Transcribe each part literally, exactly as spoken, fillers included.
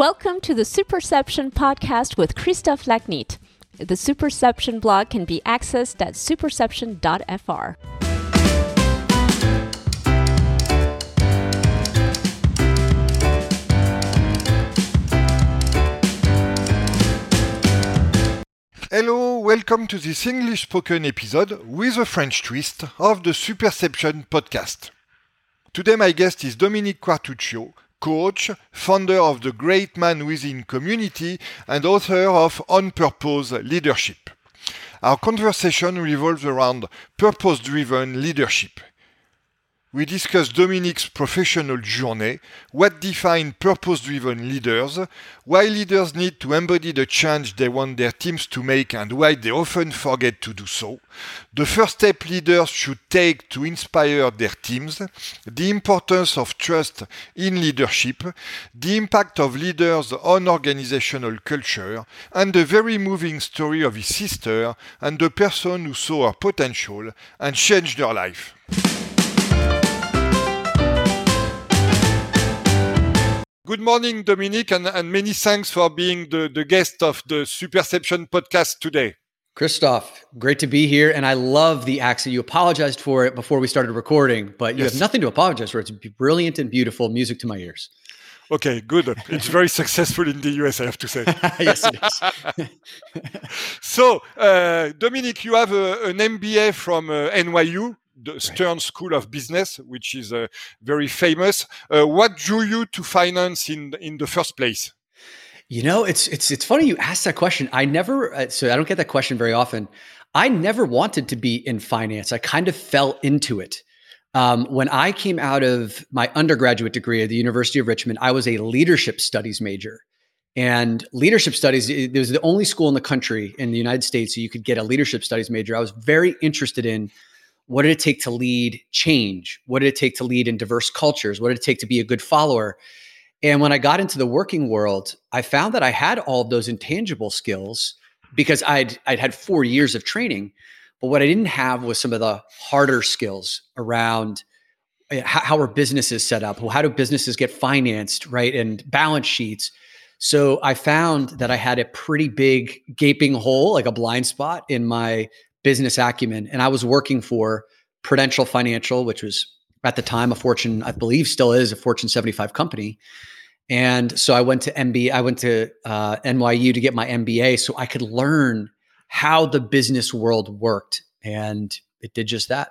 Welcome to the Superception podcast with Christophe Lachnit. The Superception blog can be accessed at superception dot f r. Hello, welcome to this English-spoken episode with a French twist of the Superception podcast. Today my guest is Dominique Quartuccio, coach, founder of The Great Man Within Community and author of On Purpose Leadership. Our conversation revolves around purpose-driven leadership. We discuss Dominique's professional journey, what defines purpose-driven leaders, why leaders need to embody the change they want their teams to make and why they often forget to do so, the first step leaders should take to inspire their teams, the importance of trust in leadership, the impact of leaders on organizational culture, and the very moving story of his sister and the person who saw her potential and changed her life. Good morning, Dominique, and, and many thanks for being the, the guest of the Superception podcast today. Christophe, great to be here, and I love the accent. You apologized for it before we started recording, but you yes. have nothing to apologize for. It's brilliant and beautiful, music to my ears. Okay, good. It's very successful in the U S, I have to say. Yes, it is. So, uh, Dominique, you have a, an M B A from uh, N Y U. The Stern right. School of Business, which is uh, very famous. Uh, what drew you to finance in in the first place? You know, it's it's it's funny you asked that question. I never, uh, so I don't get that question very often. I never wanted to be in finance. I kind of fell into it. Um, when I came out of my undergraduate degree at the University of Richmond, I was a leadership studies major. And leadership studies, it was the only school in the country in the United States that you could get a leadership studies major. I was very interested in what did it take to lead change? What did it take to lead in diverse cultures? What did it take to be a good follower? And when I got into the working world, I found that I had all of those intangible skills because I'd I'd had four years of training. But what I didn't have was some of the harder skills around how, how are businesses set up? How do businesses get financed, right? And balance sheets. So I found that I had a pretty big gaping hole, like a blind spot in my business acumen. And I was working for Prudential Financial, which was at the time a Fortune, I believe still is a Fortune seventy-five company. And so I went to M B A, I went to uh, N Y U to get my M B A so I could learn how the business world worked. And it did just that.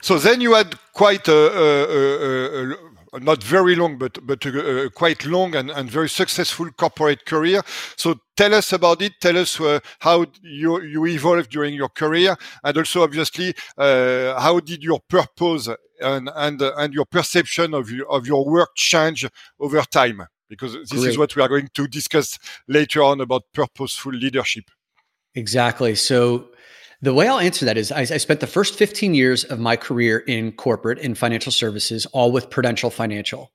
So then you had quite a, a, a, a not very long, but but uh, quite long and, and very successful corporate career. So tell us about it. Tell us uh, how you you evolved during your career, and also obviously uh, how did your purpose and and uh, and your perception of your, of your work change over time? Because this Great. is what we are going to discuss later on about purposeful leadership. Exactly. So the way I'll answer that is I, I spent the first fifteen years of my career in corporate, in financial services, all with Prudential Financial.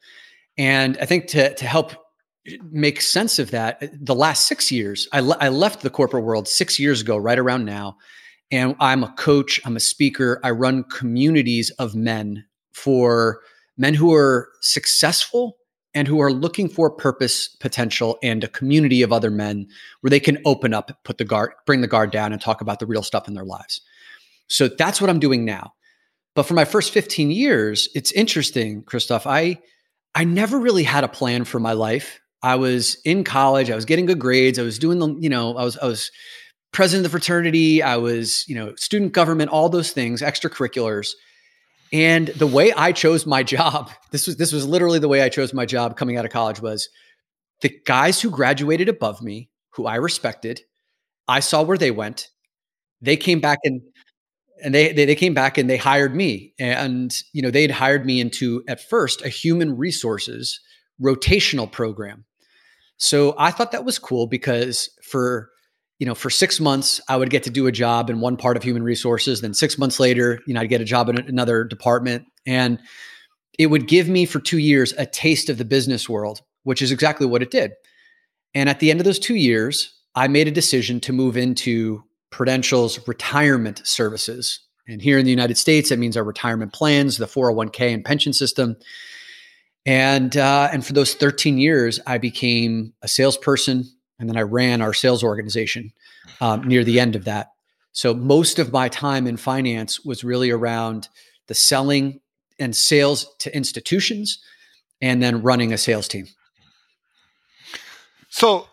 And I think to, to help make sense of that, the last six years, I, le- I left the corporate world six years ago, right around now. And I'm a coach, I'm a speaker, I run communities of men for men who are successful and who are looking for purpose, potential, and a community of other men where they can open up, put the guard, bring the guard down, and talk about the real stuff in their lives. So that's what I'm doing now. But for my first fifteen years, it's interesting, Christophe, I I never really had a plan for my life. I was in college, I was getting good grades, I was doing the, you know, I was I was president of the fraternity, I was, you know, student government, all those things, extracurriculars. And the way I chose my job, this was this was literally the way I chose my job coming out of college, was the guys who graduated above me, who I respected, I saw where they went. They came back and and they they, they came back and they hired me. And you know, they had hired me into, at first, a human resources rotational program. So I thought that was cool because for You know, for six months, I would get to do a job in one part of human resources. Then six months later, you know, I'd get a job in another department. And it would give me for two years a taste of the business world, which is exactly what it did. And at the end of those two years, I made a decision to move into Prudential's retirement services. And here in the United States, that means our retirement plans, the four oh one k and pension system. And uh, and for those thirteen years, I became a salesperson, and then I ran our sales organization um, near the end of that. So most of my time in finance was really around the selling and sales to institutions, and then running a sales team. So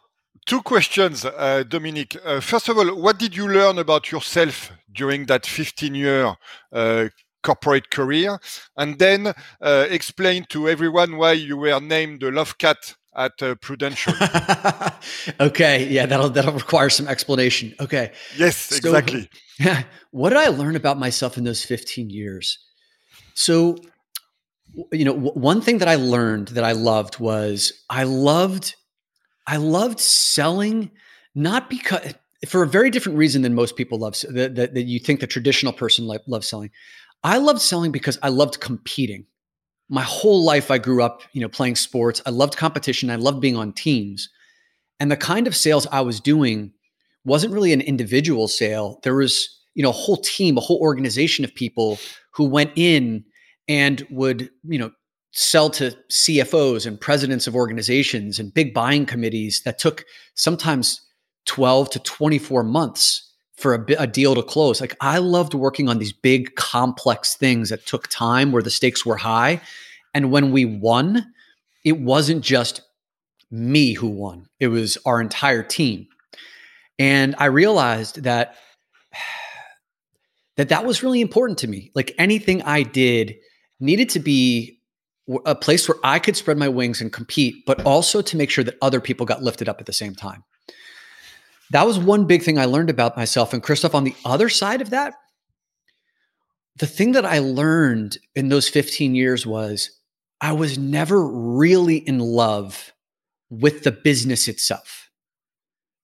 two questions, uh, Dominique. Uh, first of all, what did you learn about yourself during that fifteen-year uh, corporate career? And then uh, explain to everyone why you were named the Love Cat at uh, Prudential. Okay, yeah, that'll that'll require some explanation. Okay. Yes, so, exactly. What did I learn about myself in those fifteen years? So, you know, w- one thing that I learned that I loved was I loved I loved selling, not because for a very different reason than most people love that that you think the traditional person lo- loves selling. I loved selling because I loved competing. My whole life, I grew up, you know, playing sports. I loved competition. I loved being on teams. And the kind of sales I was doing wasn't really an individual sale. There was, you know, a whole team, a whole organization of people who went in and would, you know, sell to C F Os and presidents of organizations and big buying committees that took sometimes twelve to twenty-four months for a, a deal to close. Like, I loved working on these big, complex things that took time, where the stakes were high. And when we won, it wasn't just me who won. It was our entire team. And I realized that that, that was really important to me. Like, anything I did needed to be a place where I could spread my wings and compete, but also to make sure that other people got lifted up at the same time. That was one big thing I learned about myself. And Christophe, on the other side of that, the thing that I learned in those fifteen years was I was never really in love with the business itself,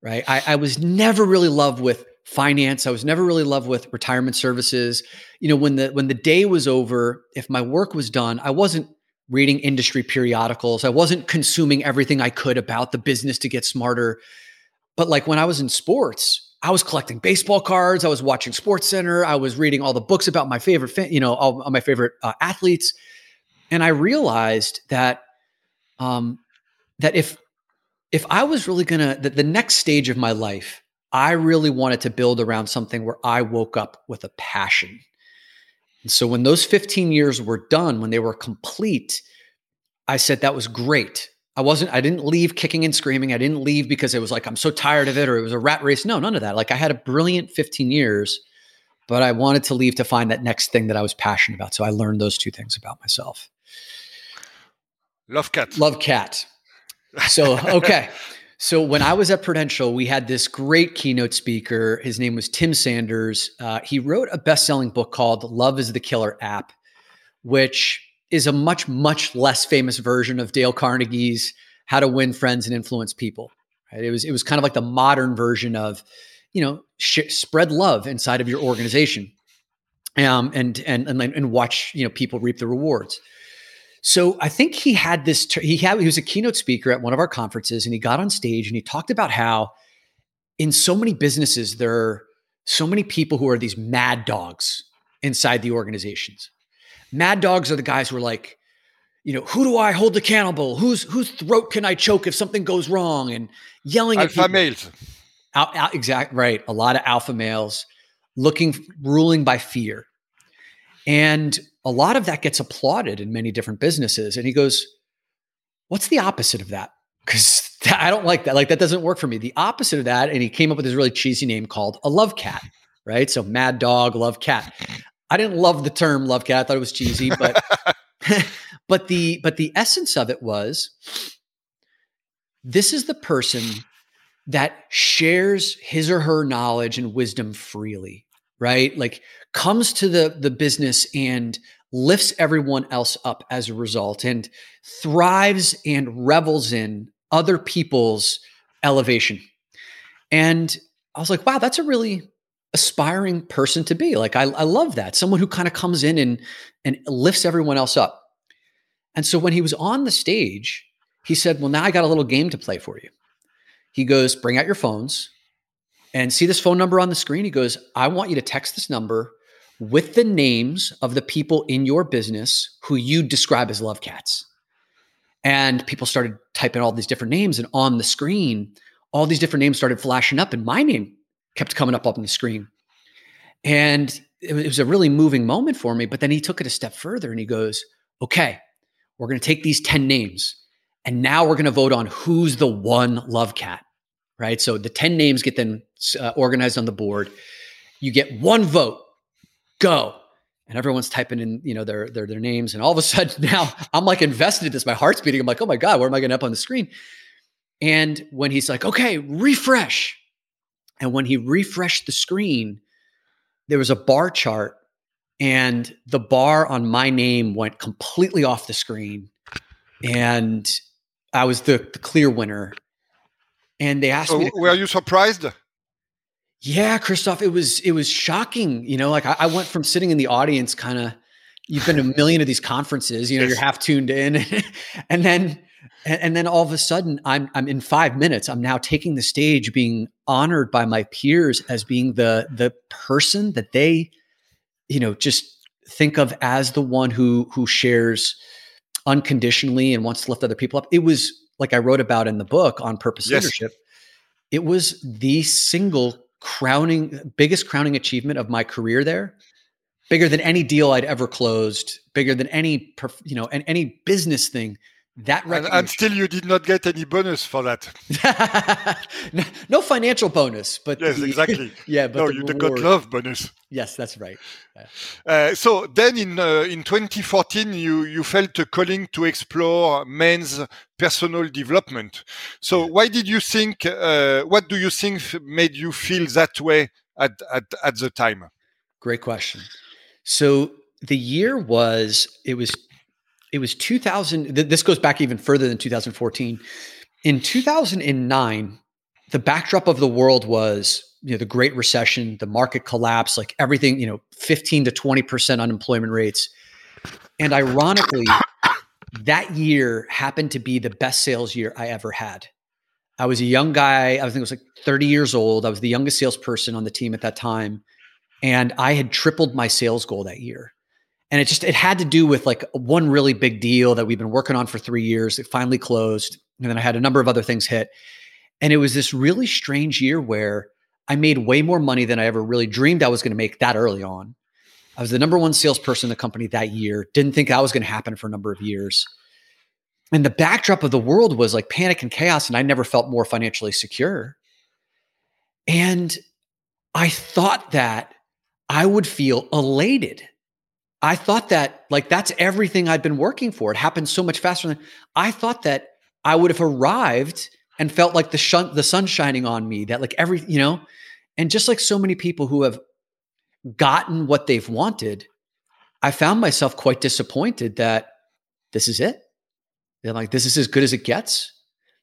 right? I, I was never really in love with finance. I was never really in love with retirement services. You know, when the when the day was over, if my work was done, I wasn't reading industry periodicals. I wasn't consuming everything I could about the business to get smarter. But like when I was in sports, I was collecting baseball cards. I was watching Sports Center. I was reading all the books about my favorite, fan, you know, all, all my favorite uh, athletes. And I realized that um, that if if I was really gonna, that the next stage of my life, I really wanted to build around something where I woke up with a passion. And so when those fifteen years were done, when they were complete, I said that was great. I wasn't, I didn't leave kicking and screaming. I didn't leave because it was like, I'm so tired of it, or it was a rat race. No, none of that. Like, I had a brilliant fifteen years, but I wanted to leave to find that next thing that I was passionate about. So I learned those two things about myself. Love cat. Love cat. So, okay. So when I was at Prudential, we had this great keynote speaker. His name was Tim Sanders. Uh, he wrote a best-selling book called Love is the Killer App, which is a much, much less famous version of Dale Carnegie's How to Win Friends and Influence People. Right? It was it was kind of like the modern version of, you know, sh- spread love inside of your organization, um, and and and and watch, you know, people reap the rewards. So I think he had this. He had he was a keynote speaker at one of our conferences, and he got on stage and he talked about how in so many businesses there are so many people who are these mad dogs inside the organizations. Mad dogs are the guys who are like, you know, who do I hold accountable? Whose whose throat can I choke if something goes wrong? And yelling alpha at alpha males. Al, al, exact right. A lot of alpha males looking, ruling by fear. And a lot of that gets applauded in many different businesses. And he goes, what's the opposite of that? Because th- I don't like that. Like, that doesn't work for me. The opposite of that. And he came up with this really cheesy name called a love cat, right? So mad dog, love cat. I didn't love the term love cat. I thought it was cheesy, but but the but the essence of it was, this is the person that shares his or her knowledge and wisdom freely, right? Like, comes to the, the business and lifts everyone else up as a result, and thrives and revels in other people's elevation. And I was like, wow, that's a really aspiring person to be. Like, I, I love that. Someone who kind of comes in and, and lifts everyone else up. And so when he was on the stage, he said, well, now I got a little game to play for you. He goes, bring out your phones and see this phone number on the screen. He goes, I want you to text this number with the names of the people in your business who you describe as love cats. And people started typing all these different names, and on the screen, all these different names started flashing up, and my name kept coming up on the screen. And it was a really moving moment for me. But then he took it a step further and he goes, okay, we're going to take these ten names and now we're going to vote on who's the one love cat, right? So the ten names get then uh, organized on the board. You get one vote, go. And everyone's typing in, you know, their, their, their names. And all of a sudden now I'm like invested in this, my heart's beating. I'm like, oh my God, where am I going to up on the screen? And when he's like, okay, refresh. And when he refreshed the screen, there was a bar chart, and the bar on my name went completely off the screen, and I was the, the clear winner. And they asked so me, to- were you surprised? Yeah, Christophe, it was, it was shocking. You know, like I, I went from sitting in the audience, kind of, you've been to a million of these conferences, you know, yes. You're half tuned in. and then, and then all of a sudden I'm, I'm in five minutes, I'm now taking the stage, being honored by my peers as being the, the person that they, you know, just think of as the one who, who shares unconditionally and wants to lift other people up. It was, like I wrote about in the book On Purpose yes. Leadership, it was the single crowning, biggest crowning achievement of my career there. Bigger than any deal I'd ever closed, bigger than any, you know, and any business thing. That and, and still, you did not get any bonus for that. no, no financial bonus, but yes, the, exactly. Yeah, but no, you got love bonus. Yes, that's right. Yeah. Uh, so then, in uh, in twenty fourteen, you you felt a calling to explore men's personal development. So yeah. Why did you think? Uh, what do you think made you feel that way at at at the time? Great question. So the year was it was. It was two thousand, th- this goes back even further than two thousand fourteen. In two thousand nine, the backdrop of the world was, you know, the Great Recession, the market collapse, like everything, you know, fifteen to twenty percent unemployment rates. And ironically, that year happened to be the best sales year I ever had. I was a young guy. I think I was like thirty years old. I was the youngest salesperson on the team at that time. And I had tripled my sales goal that year. And it just, it had to do with like one really big deal that we've been working on for three years. It finally closed. And then I had a number of other things hit. And it was this really strange year where I made way more money than I ever really dreamed I was going to make that early on. I was the number one salesperson in the company that year. Didn't think that was going to happen for a number of years. And the backdrop of the world was like panic and chaos. And I never felt more financially secure. And I thought that I would feel elated. I thought that like, that's everything I'd been working for. It happened so much faster than I thought that I would have arrived and felt like the shun, the sun shining on me, that like every, you know, and just like so many people who have gotten what they've wanted, I found myself quite disappointed that this is it. They're like, this is as good as it gets,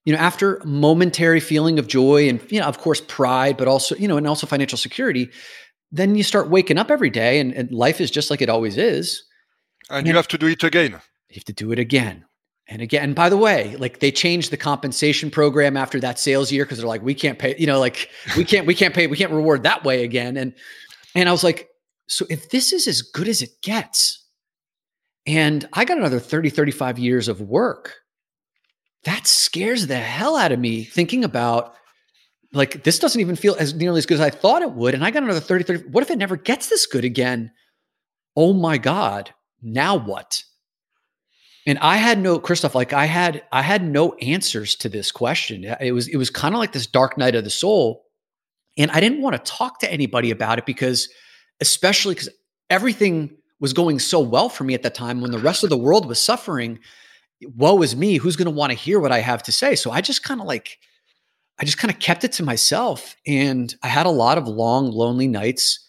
you know, after momentary feeling of joy and, you know, of course, pride, but also, you know, and also financial security. Then you start waking up every day and, and life is just like it always is. And, and you have to do it again. You have to do it again and again. And by the way, like they changed the compensation program after that sales year because they're like, we can't pay, you know, like we can't, we can't pay, we can't reward that way again. And, and I was like, so if this is as good as it gets and I got another thirty, thirty-five years of work, that scares the hell out of me thinking about like this doesn't even feel as nearly as good as I thought it would. And I got another thirty, thirty, what if it never gets this good again? Oh my God. Now what? And I had no, Christophe, like I had, I had no answers to this question. It was, it was kind of like this dark night of the soul. And I didn't want to talk to anybody about it because especially because everything was going so well for me at that time when the rest of the world was suffering, woe is me, who's going to want to hear what I have to say? So I just kind of like, I just kind of kept it to myself, and I had a lot of long, lonely nights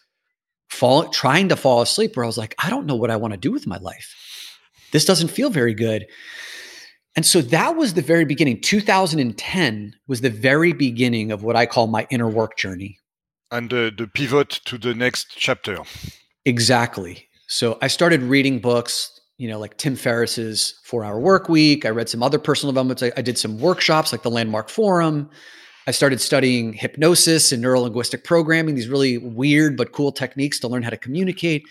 fall, trying to fall asleep where I was like, I don't know what I want to do with my life. This doesn't feel very good. And so that was the very beginning. two thousand ten was the very beginning of what I call my inner work journey. And uh, the pivot to the next chapter. Exactly. So I started reading books, you know, like Tim Ferriss's Four-Hour Work Week. I read some other personal developments. I, I did some workshops like the Landmark Forum. I started studying hypnosis and neurolinguistic programming, these really weird but cool techniques to learn how to communicate.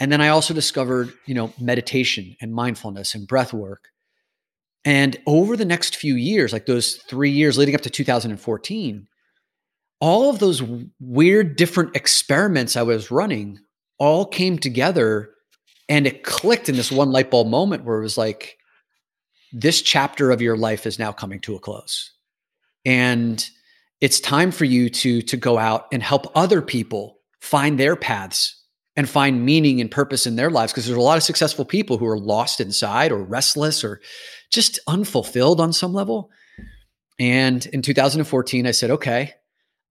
And then I also discovered, you know, meditation and mindfulness and breath work. And over the next few years, like those three years leading up to two thousand fourteen, all of those weird different experiments I was running all came together, and it clicked in this one light bulb moment where it was like, this chapter of your life is now coming to a close. And it's time for you to, to go out and help other people find their paths and find meaning and purpose in their lives. Because there's a lot of successful people who are lost inside or restless or just unfulfilled on some level. And in two thousand fourteen, I said, okay,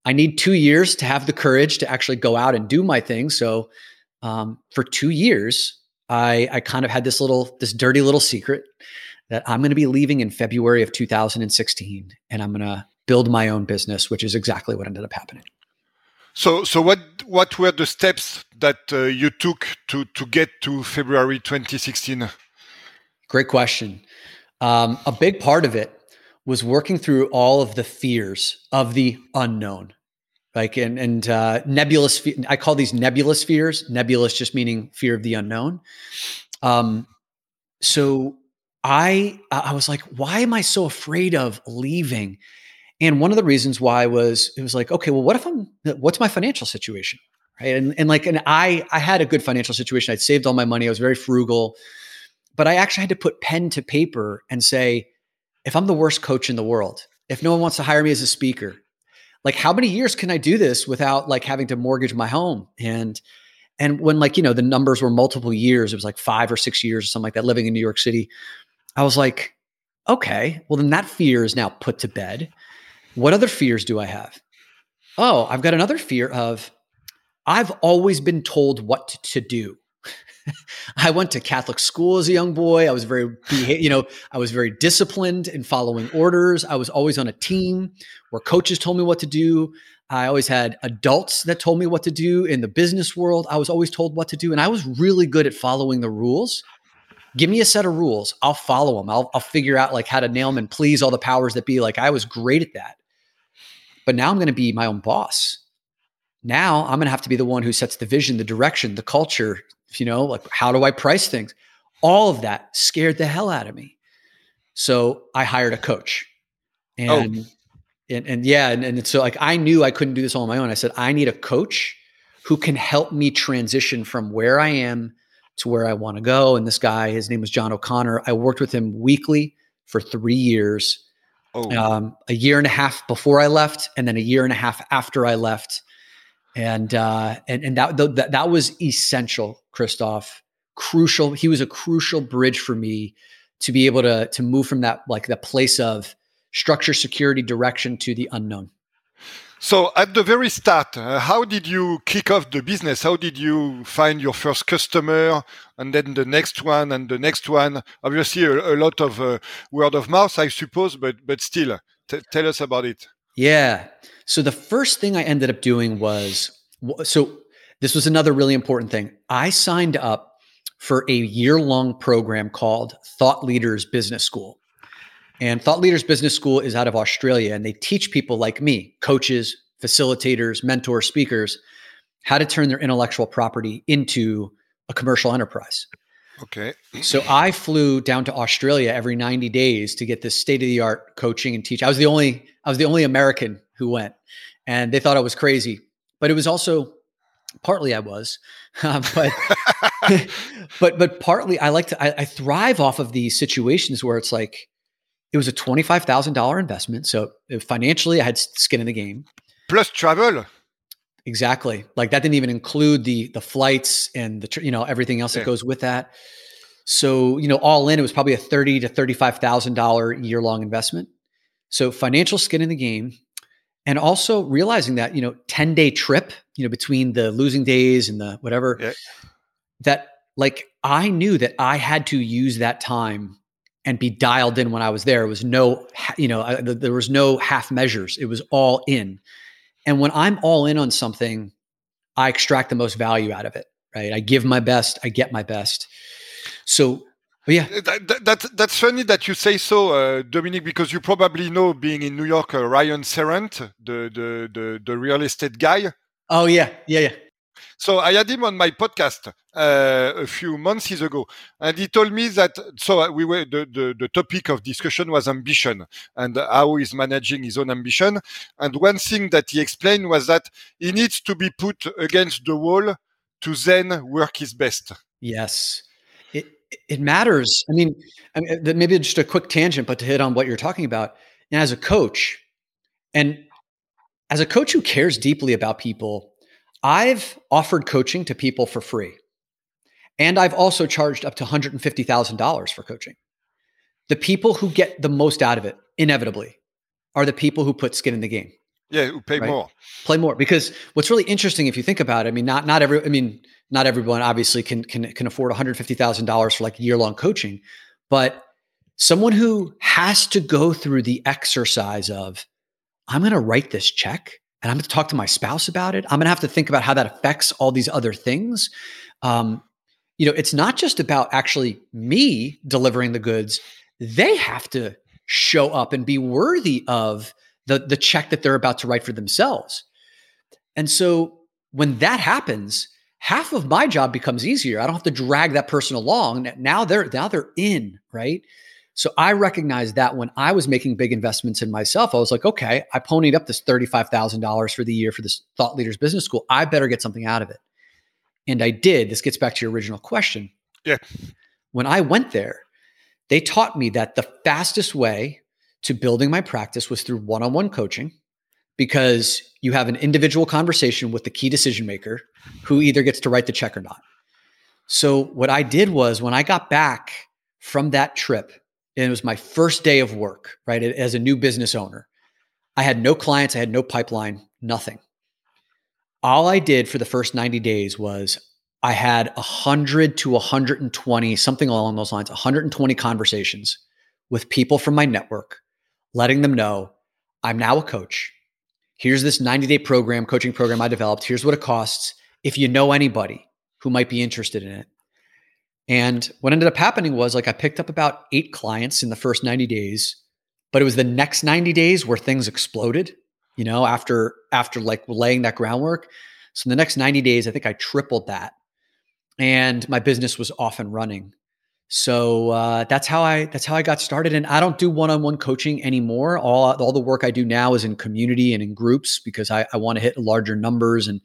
I need two years to have the courage to actually go out and do my thing. So um, for two years, I, I kind of had this little, this dirty little secret that I'm going to be leaving in February of two thousand sixteen, and I'm going to build my own business, which is exactly what ended up happening. So, so what what were the steps that uh, you took to to get to February twenty sixteen? Great question. Um, a big part of it was working through all of the fears of the unknown, like and and uh, nebulous. Fe- I call these nebulous fears. Nebulous just meaning fear of the unknown. Um, so. I I was like, why am I so afraid of leaving? And one of the reasons why was, it was like, okay, well, what if I'm, what's my financial situation, right? And and like, and I I had a good financial situation. I'd saved all my money. I was very frugal, but I actually had to put pen to paper and say, if I'm the worst coach in the world, if no one wants to hire me as a speaker, like how many years can I do this without like having to mortgage my home? And and when like, you know, the numbers were multiple years, it was like five or six years or something like that, living in New York City. I was like, okay, well, then that fear is now put to bed. What other fears do I have? Oh, I've got another fear of, I've always been told what to do. I went to Catholic school as a young boy. I was very, you know, I was very disciplined in following orders. I was always on a team where coaches told me what to do. I always had adults that told me what to do in the business world. I was always told what to do. And I was really good at following the rules. Give me a set of rules. I'll follow them. I'll, I'll figure out like how to nail them and please all the powers that be. Like I was great at that, but now I'm going to be my own boss. Now I'm going to have to be the one who sets the vision, the direction, the culture, you know, like how do I price things? All of that scared the hell out of me. So I hired a coach and, oh. and, and yeah. And, and so like, I knew I couldn't do this all on my own. I said, I need a coach who can help me transition from where I am to where I want to go. And this guy, his name was John O'Connor. I worked with him weekly for three years, oh. um, a year and a half before I left, and then a year and a half after I left. And uh, and and that, that that was essential, Christophe. Crucial. He was a crucial bridge for me to be able to to move from that like the place of structure, security, direction to the unknown. So at the very start, uh, how did you kick off the business? How did you find your first customer and then the next one and the next one? Obviously, a, a lot of uh, word of mouth, I suppose, but but still, t- tell us about it. Yeah. So the first thing I ended up doing was, so this was another really important thing. I signed up for a year-long program called Thought Leaders Business School. And Thought Leaders Business School is out of Australia, and they teach people like me, coaches, facilitators, mentors, speakers, how to turn their intellectual property into a commercial enterprise. Okay. So I flew down to Australia every ninety days to get this state-of-the-art coaching and teach. I was the only, I was the only American who went, and they thought I was crazy, but it was also partly I was, um, but, but, but partly I like to, I, I thrive off of these situations where it's like, it was a twenty-five thousand dollars investment. So financially I had skin in the game. Plus travel. Exactly. Like that didn't even include the, the flights and the, you know, everything else yeah. that goes with that. So, you know, all in, it was probably a thirty thousand to thirty-five thousand dollars year long investment. So financial skin in the game. And also realizing that, you know, ten day trip, you know, between the losing days and the whatever yeah. that like, I knew that I had to use that time and be dialed in when I was there. It was no, you know, I, there was no half measures. It was all in. And when I'm all in on something, I extract the most value out of it, right? I give my best, I get my best. So, yeah. That, that, that's funny that you say so, uh, Dominique, because you probably know, being in New York, uh, Ryan Serrant, the, the the the real estate guy. Oh, yeah, yeah, yeah. So I had him on my podcast uh, a few months ago, and he told me that. So we were the, the the topic of discussion was ambition and how he's managing his own ambition. And one thing that he explained was that he needs to be put against the wall to then work his best. Yes, it it matters. I mean, I mean, maybe just a quick tangent, but to hit on what you're talking about. And as a coach, and as a coach who cares deeply about people. I've offered coaching to people for free, and I've also charged up to one hundred fifty thousand dollars for coaching. The people who get the most out of it, inevitably, are the people who put skin in the game. Yeah, who pay right? more. Play more, because what's really interesting, if you think about it, I mean, not not every, I mean, not everyone obviously can can can afford one hundred fifty thousand dollars for like year long coaching, but someone who has to go through the exercise of, I'm going to write this check. And I'm going to talk to my spouse about it. I'm going to have to think about how that affects all these other things. Um, you know, it's not just about actually me delivering the goods. They have to show up and be worthy of the, the check that they're about to write for themselves. And so when that happens, half of my job becomes easier. I don't have to drag that person along. Now they're, now they're in, right? So I recognized that when I was making big investments in myself, I was like, okay, I ponied up this thirty-five thousand dollars for the year for this Thought Leaders Business School. I better get something out of it. And I did. This gets back to your original question. Yeah. When I went there, they taught me that the fastest way to building my practice was through one-on-one coaching, because you have an individual conversation with the key decision maker who either gets to write the check or not. So what I did was, when I got back from that trip, and it was my first day of work, right? As a new business owner, I had no clients. I had no pipeline, nothing. All I did for the first ninety days was I had one hundred to one hundred twenty, something along those lines, one hundred twenty conversations with people from my network, letting them know I'm now a coach. Here's this ninety day program, coaching program I developed. Here's what it costs. If you know anybody who might be interested in it. And what ended up happening was, like, I picked up about eight clients in the first ninety days, but it was the next ninety days where things exploded, you know, after, after like laying that groundwork. So in the next ninety days, I think I tripled that, and my business was off and running. So, uh, that's how I, that's how I got started. And I don't do one-on-one coaching anymore. All, all the work I do now is in community and in groups, because I, I want to hit larger numbers, and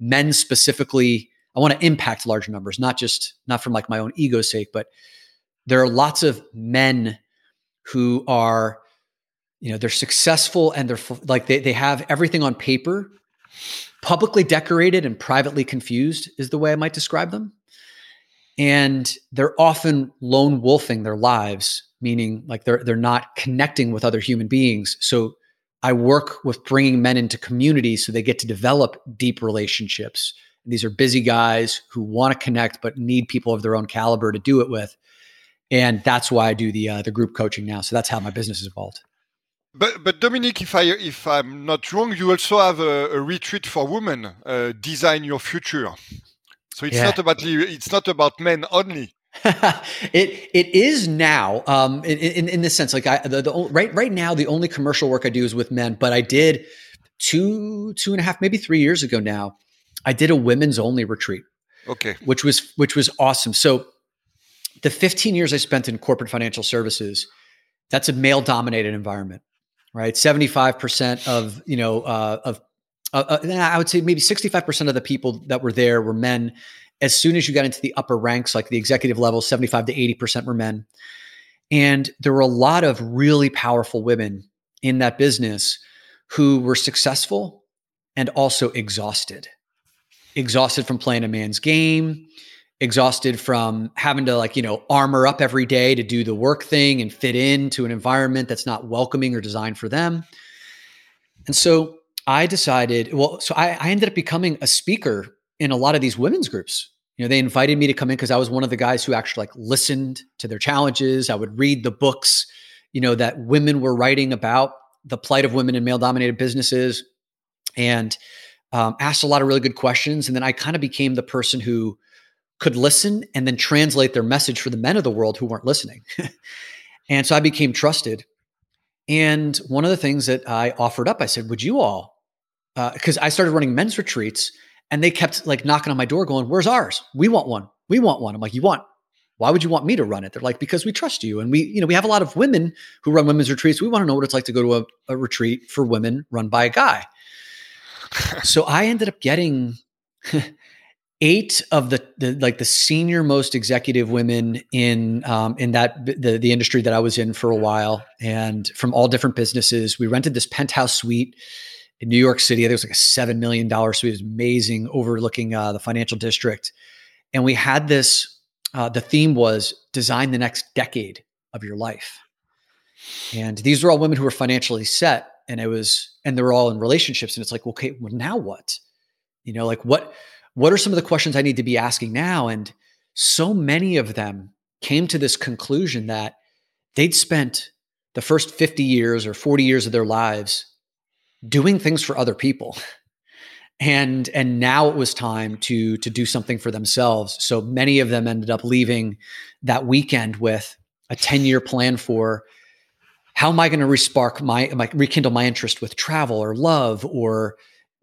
men specifically. I want to impact larger numbers, not just, not from like my own ego's sake, but there are lots of men who are, you know, they're successful, and they're like, they they have everything on paper, publicly decorated and privately confused is the way I might describe them. And they're often lone wolfing their lives, meaning like they're, they're not connecting with other human beings. So I work with bringing men into community so they get to develop deep relationships. These are busy guys who want to connect, but need people of their own caliber to do it with. And that's why I do the uh, the group coaching now. So that's how my business has evolved. But but Dominique, if I if I'm not wrong, you also have a, a retreat for women, uh, Design Your Future. So it's yeah. not about it's not about men only. it it is now um, in, in in this sense. Like I the, the right right now, the only commercial work I do is with men. But I did two two and a half, maybe three years ago now. I did a women's only retreat, okay, which was which was awesome. So the fifteen years I spent in corporate financial services, that's a male dominated environment, right? seventy-five percent of, you know, uh, of, uh, uh, I would say maybe sixty-five percent of the people that were there were men. As soon as you got into the upper ranks, like the executive level, seventy-five to eighty percent were men. And there were a lot of really powerful women in that business who were successful and also exhausted. Exhausted from playing a man's game, exhausted from having to, like, you know, armor up every day to do the work thing and fit into an environment that's not welcoming or designed for them. And so I decided, well, so I, I ended up becoming a speaker in a lot of these women's groups. You know, they invited me to come in because I was one of the guys who actually like listened to their challenges. I would read the books, you know, that women were writing about the plight of women in male-dominated businesses, and Um, asked a lot of really good questions. And then I kind of became the person who could listen and then translate their message for the men of the world who weren't listening. And so I became trusted. And one of the things that I offered up, I said, would you all, uh, because I started running men's retreats And they kept like knocking on my door going, where's ours? We want one. We want one. I'm like, you want, why would you want me to run it? They're like, because we trust you. And we, you know, we have a lot of women who run women's retreats. We want to know what it's like to go to a, a retreat for women run by a guy. So I ended up getting eight of the, the like the senior most executive women in um, in that the the industry that I was in for a while, and from all different businesses. We rented this penthouse suite in New York City. There was like a seven million dollar suite. It was amazing, overlooking uh, the financial district. And we had this. Uh, the theme was design the next decade of your life. And these were all women who were financially set, and it was, and they were all in relationships. And it's like, okay, well, now what? You know, like what? What are some of the questions I need to be asking now? And so many of them came to this conclusion that they'd spent the first fifty years or forty years of their lives doing things for other people. And, and now it was time to, to do something for themselves. So many of them ended up leaving that weekend with a ten-year plan for how am I going to respark my, my, rekindle my interest with travel or love or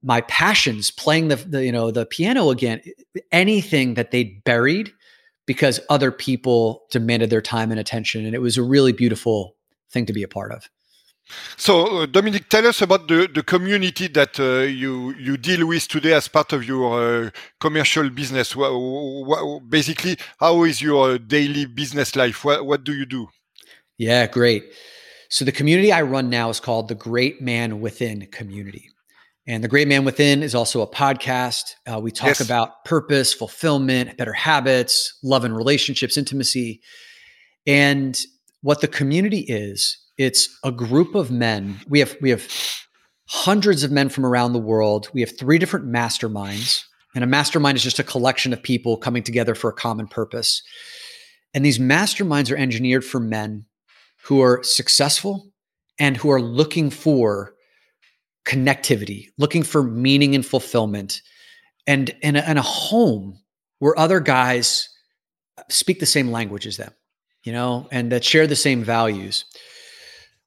my passions, playing the, the, you know, the piano again, anything that they'd buried because other people demanded their time and attention. And it was a really beautiful thing to be a part of. So, uh, Dominique, tell us about the, the community that uh, you you deal with today as part of your uh, commercial business. What, what, basically, how is your daily business life? What, what do you do? Yeah, great. So the community I run now is called The Great Man Within Community. And The Great Man Within is also a podcast. Uh, we talk yes. about purpose, fulfillment, better habits, love and relationships, intimacy. And what the community is, it's a group of men. We have we have hundreds of men from around the world. We have three different masterminds. And a mastermind is just a collection of people coming together for a common purpose. And these masterminds are engineered for men who are successful and who are looking for connectivity, looking for meaning and fulfillment, and in a, and a home where other guys speak the same language as them, you know, and that share the same values.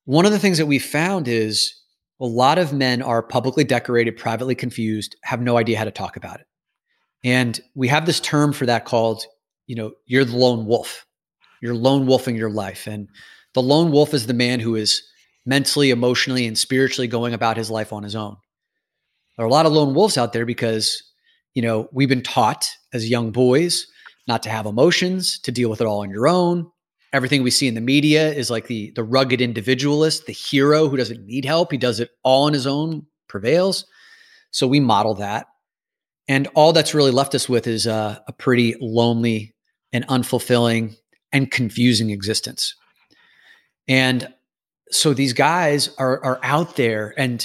One of the things that we found is a lot of men are publicly decorated, privately confused, have no idea how to talk about it. And we have this term for that called, you know, you're the lone wolf. You're lone wolfing your life. And the lone wolf is the man who is mentally, emotionally, and spiritually going about his life on his own. There are a lot of lone wolves out there because, you know, we've been taught as young boys not to have emotions, to deal with it all on your own. Everything we see in the media is like the, the rugged individualist, the hero who doesn't need help. He does it all on his own, prevails. So we model that. And all that's really left us with is a, a pretty lonely and unfulfilling and confusing existence. And so these guys are are out there, and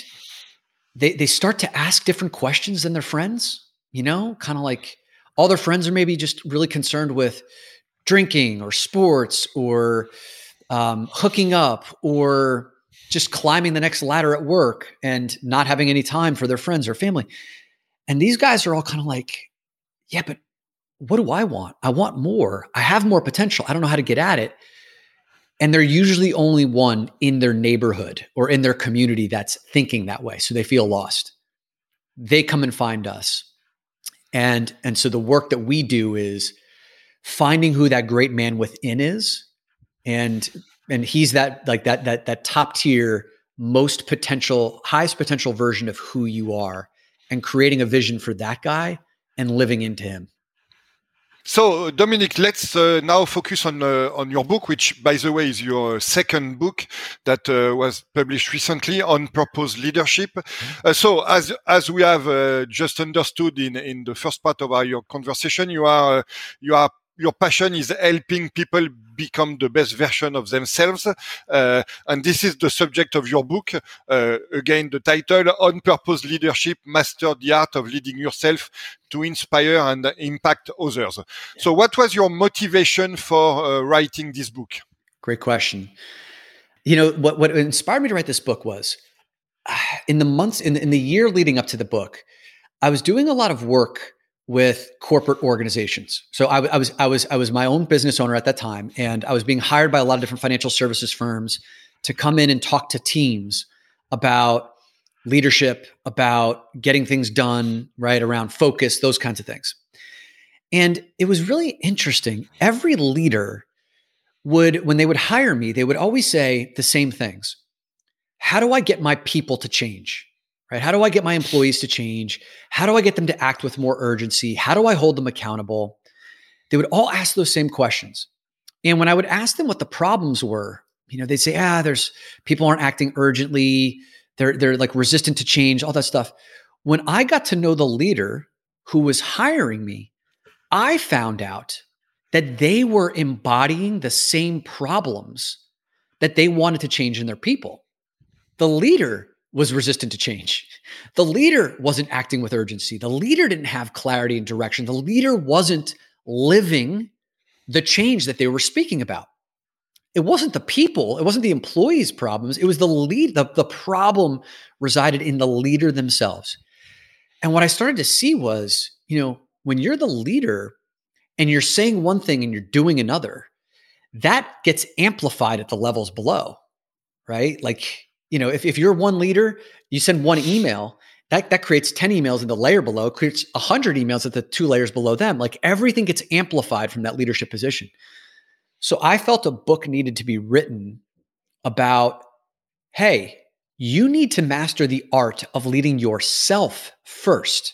they they start to ask different questions than their friends, you know, kind of like all their friends are maybe just really concerned with drinking or sports or um, hooking up or just climbing the next ladder at work and not having any time for their friends or family. And these guys are all kind of like, yeah, but what do I want? I want more. I have more potential. I don't know how to get at it. And they're usually only one in their neighborhood or in their community that's thinking that way. So they feel lost. They come and find us. And, and so the work that we do is finding who that great man within is. And, and he's that, like that, that, that top tier, most potential, highest potential version of who you are, and creating a vision for that guy and living into him. So, Dominique, let's uh, now focus on uh, on your book, which, by the way, is your second book that uh, was published recently, On Purpose Leadership. Uh, so, as as we have uh, just understood in, in the first part of our your conversation, you are uh, you are your passion is helping people become the best version of themselves, uh, and this is the subject of your book. Uh, again, the title, On Purpose Leadership, Master the Art of Leading Yourself to Inspire and Impact Others. Yeah. So what was your motivation for uh, writing this book? Great question. You know, what, what inspired me to write this book was uh, in the months, in the, in the year leading up to the book, I was doing a lot of work with corporate organizations. So I, I was, I was, I was my own business owner at that time. And I was being hired by a lot of different financial services firms to come in and talk to teams about leadership, about getting things done, right, around focus, those kinds of things. And it was really interesting. Every leader would, when they would hire me, they would always say the same things. How do I get my people to change, right? How do I get my employees to change? How do I get them to act with more urgency? How do I hold them accountable? They would all ask those same questions. And when I would ask them what the problems were, you know, they'd say, ah, there's people aren't acting urgently. They're, they're like resistant to change, all that stuff. When I got to know the leader who was hiring me, I found out that they were embodying the same problems that they wanted to change in their people. The leader was resistant to change. The leader wasn't acting with urgency. The leader didn't have clarity and direction. The leader wasn't living the change that they were speaking about. It wasn't the people. It wasn't the employees' problems. It was the lead. The, the problem resided in the leader themselves. And what I started to see was, you know, when you're the leader and you're saying one thing and you're doing another, that gets amplified at the levels below, right? Like, you know, if, if you're one leader, you send one email, that, that creates ten emails in the layer below, creates one hundred emails at the two layers below them. Like everything gets amplified from that leadership position. So I felt a book needed to be written about, hey, you need to master the art of leading yourself first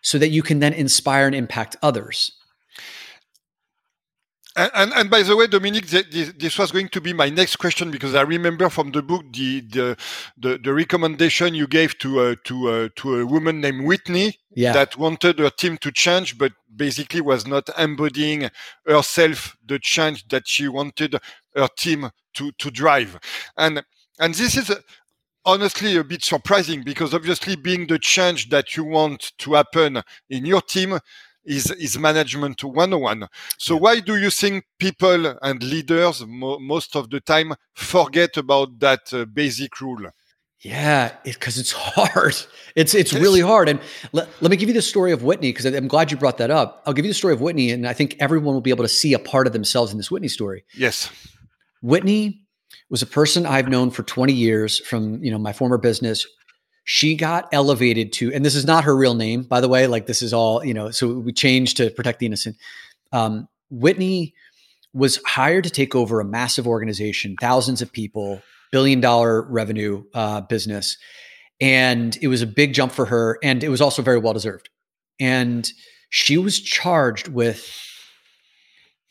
so that you can then inspire and impact others. And, and, and by the way, Dominique, this, this was going to be my next question, because I remember from the book the the, the, the recommendation you gave to uh, to uh, to a woman named Whitney, yeah, that wanted her team to change, but basically was not embodying herself the change that she wanted her team to to drive. And and this is a, honestly a bit surprising, because obviously being the change that you want to happen in your team is is management one oh one. So why do you think people and leaders mo- most of the time forget about that uh, basic rule? Yeah, because it, it's hard. It's it's yes. really hard. And le- let me give you the story of Whitney, because I'm glad you brought that up. I'll give you the story of Whitney, and I think everyone will be able to see a part of themselves in this Whitney story. Yes. Whitney was a person I've known for twenty years from, you know, my former business. She got elevated to, and this is not her real name, by the way, like this is all, you know, so we changed to protect the innocent. Um, Whitney was hired to take over a massive organization, thousands of people, billion dollar revenue uh, business. And it was a big jump for her. And it was also very well-deserved. And she was charged with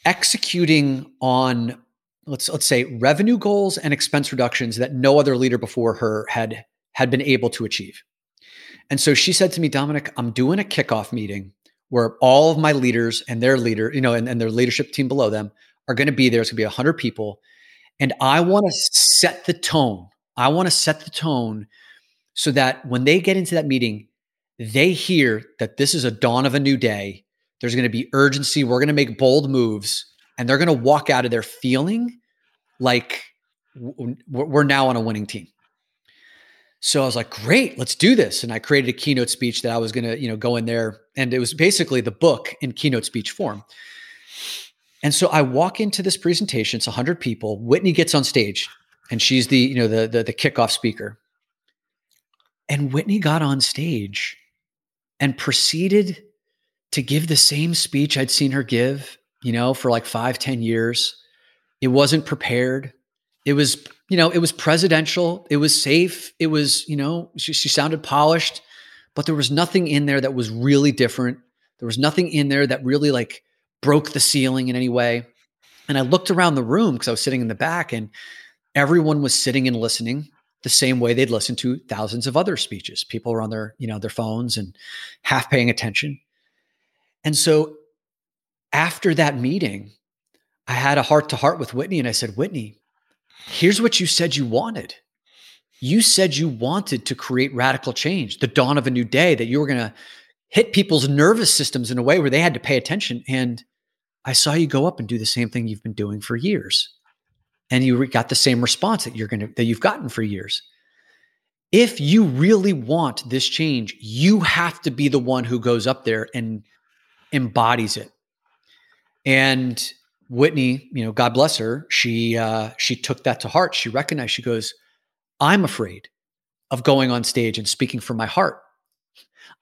executing on, let's, let's say, revenue goals and expense reductions that no other leader before her had had been able to achieve. And so she said to me, Dominic, I'm doing a kickoff meeting where all of my leaders and their leader, you know, and, and their leadership team below them are going to be there. It's going to be one hundred people. And I want to set the tone. I want to set the tone so that when they get into that meeting, they hear that this is a dawn of a new day. There's going to be urgency. We're going to make bold moves. And they're going to walk out of there feeling like we're now on a winning team. So I was like, great, let's do this. And I created a keynote speech that I was going to, you know, go in there. And it was basically the book in keynote speech form. And so I walk into this presentation, it's one hundred people. Whitney gets on stage and she's the, you know, the, the, the kickoff speaker. And Whitney got on stage and proceeded to give the same speech I'd seen her give, you know, for like five, ten years. It wasn't prepared. It was, you know, it was presidential. It was safe. It was, you know, she, she sounded polished, but there was nothing in there that was really different. There was nothing in there that really like broke the ceiling in any way. And I looked around the room because I was sitting in the back and everyone was sitting and listening the same way they'd listened to thousands of other speeches. People were on their, you know, their phones and half paying attention. And so after that meeting, I had a heart to heart with Whitney and I said, Whitney, here's what you said you wanted. You said you wanted to create radical change, the dawn of a new day, that you were going to hit people's nervous systems in a way where they had to pay attention. And I saw you go up and do the same thing you've been doing for years. And you got the same response that you're going to, that you've gotten for years. If you really want this change, you have to be the one who goes up there and embodies it. And Whitney, you know, God bless her, she uh, she took that to heart. She recognized, she goes, I'm afraid of going on stage and speaking from my heart.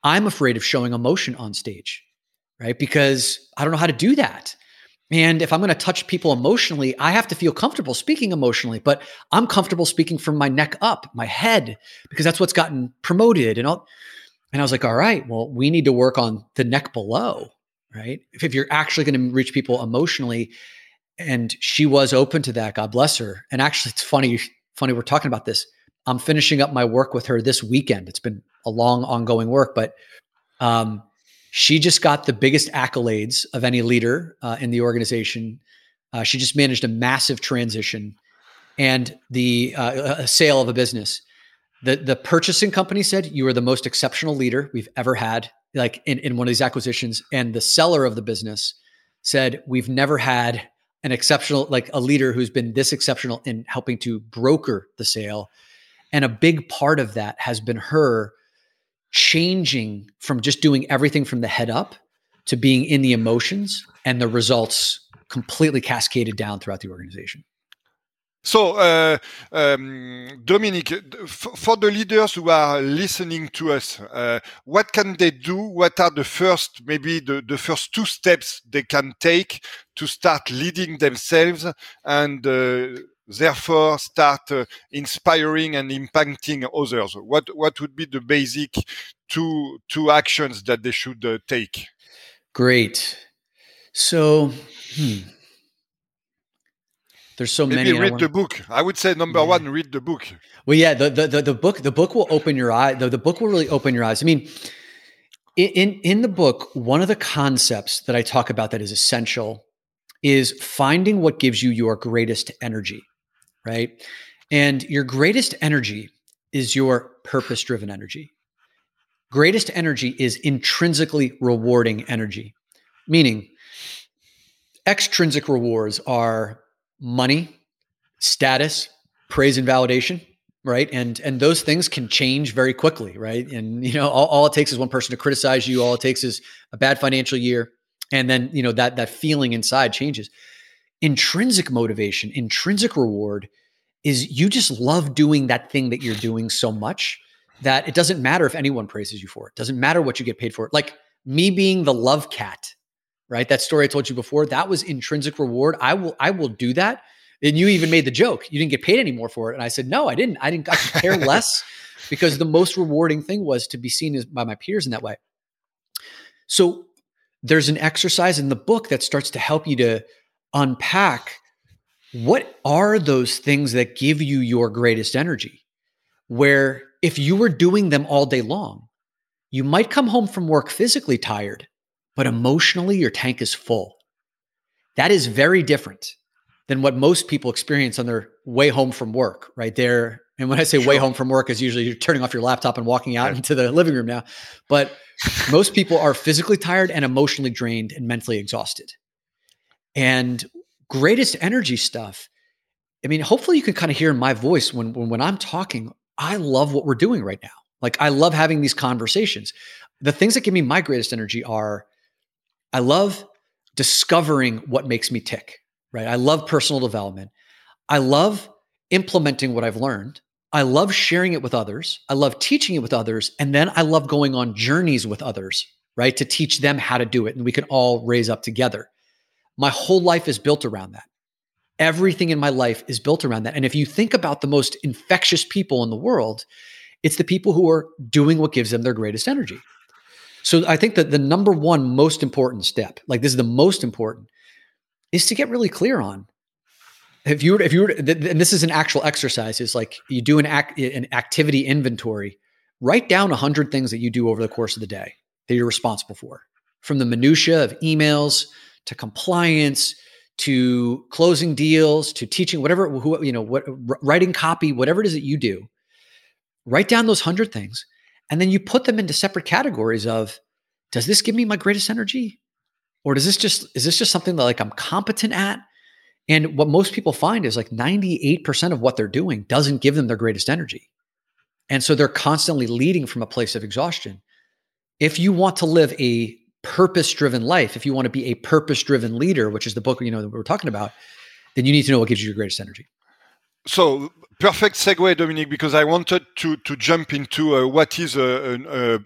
I'm afraid of showing emotion on stage, right? Because I don't know how to do that. And if I'm going to touch people emotionally, I have to feel comfortable speaking emotionally, but I'm comfortable speaking from my neck up, my head, because that's what's gotten promoted. And all. And I was like, all right, well, we need to work on the neck below, right? If, if you're actually going to reach people emotionally. And she was open to that. God bless her. And actually, it's funny, funny we're talking about this. I'm finishing up my work with her this weekend. It's been a long, ongoing work, but um, she just got the biggest accolades of any leader uh, in the organization. Uh, she just managed a massive transition and the uh, a sale of a business. The the purchasing company said, you are the most exceptional leader we've ever had, like in, in one of these acquisitions. And the seller of the business said, we've never had an exceptional, like a leader who's been this exceptional in helping to broker the sale. And a big part of that has been her changing from just doing everything from the head up to being in the emotions, and the results completely cascaded down throughout the organization. So, uh, um, Dominique, for the leaders who are listening to us, uh, what can they do? What are the first, maybe the, the first two steps they can take to start leading themselves and uh, therefore start uh, inspiring and impacting others? What what would be the basic two two actions that they should uh, take? Great. So, hmm. There's so Maybe many. Maybe read wanna... the book. I would say number yeah. one, read the book. Well, yeah, the, the the the book the book will open your eye. The, the book will really open your eyes. I mean, in in the book, one of the concepts that I talk about that is essential is finding what gives you your greatest energy, right? And your greatest energy is your purpose-driven energy. Greatest energy is intrinsically rewarding energy, meaning extrinsic rewards are money, status, praise and validation, right? And and those things can change very quickly, right? And you know, all, all it takes is one person to criticize you. All it takes is a bad financial year, and then you know that that feeling inside changes. Intrinsic motivation, intrinsic reward is you just love doing that thing that you're doing so much that it doesn't matter if anyone praises you for it. It doesn't matter what you get paid for it. Like me being the love cat, right? That story I told you before, that was intrinsic reward. I will, I will do that. And you even made the joke. You didn't get paid any more for it. And I said, no, I didn't. I didn't I could care less because the most rewarding thing was to be seen as, by my peers in that way. So there's an exercise in the book that starts to help you to unpack what are those things that give you your greatest energy, where if you were doing them all day long, you might come home from work physically tired, but emotionally, your tank is full. That is very different than what most people experience on their way home from work, right there. And when I say sure. way home from work is usually you're turning off your laptop and walking out right. into the living room now. But most people are physically tired and emotionally drained and mentally exhausted. And greatest energy stuff. I mean, hopefully you can kind of hear in my voice when, when, when I'm talking, I love what we're doing right now. Like I love having these conversations. The things that give me my greatest energy are I love discovering what makes me tick, right? I love personal development. I love implementing what I've learned. I love sharing it with others. I love teaching it with others. And then I love going on journeys with others, right? To teach them how to do it. And we can all raise up together. My whole life is built around that. Everything in my life is built around that. And if you think about the most infectious people in the world, it's the people who are doing what gives them their greatest energy. So I think that the number one most important step, like this is the most important, is to get really clear on. If you were, if you were, and this is an actual exercise, is like you do an act, an activity inventory, write down a hundred things that you do over the course of the day that you're responsible for, from the minutia of emails to compliance to closing deals to teaching, whatever, who, you know, what writing copy, whatever it is that you do, write down those hundred things. And then you put them into separate categories of, does this give me my greatest energy? Or does this just, is this just something that like I'm competent at? And what most people find is like ninety-eight percent of what they're doing doesn't give them their greatest energy. And so they're constantly leading from a place of exhaustion. If you want to live a purpose-driven life, if you want to be a purpose-driven leader, which is the book, you know, that we're talking about, then you need to know what gives you your greatest energy. So perfect segue, Dominique, because I wanted to to jump into uh, what is a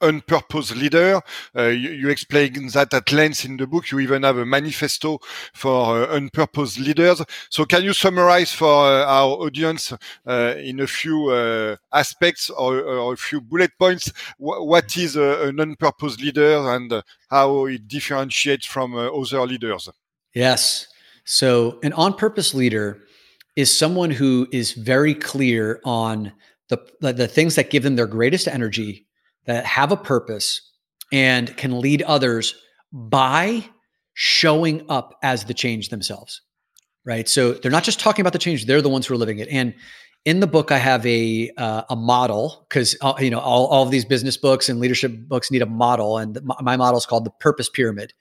on purpose leader. Uh, you, you explain that at length in the book. You even have a manifesto for on uh, purpose leaders. So can you summarize for uh, our audience uh, in a few uh, aspects or, or a few bullet points wh- what is a, an on purpose leader and how it differentiates from uh, other leaders? Yes. So an on purpose leader is someone who is very clear on the, the the things that give them their greatest energy, that have a purpose, and can lead others by showing up as the change themselves, right? So they're not just talking about the change; they're the ones who are living it. And in the book, I have a uh, a model, because uh, you know all all of these business books and leadership books need a model, and my model is called the Purpose Pyramid.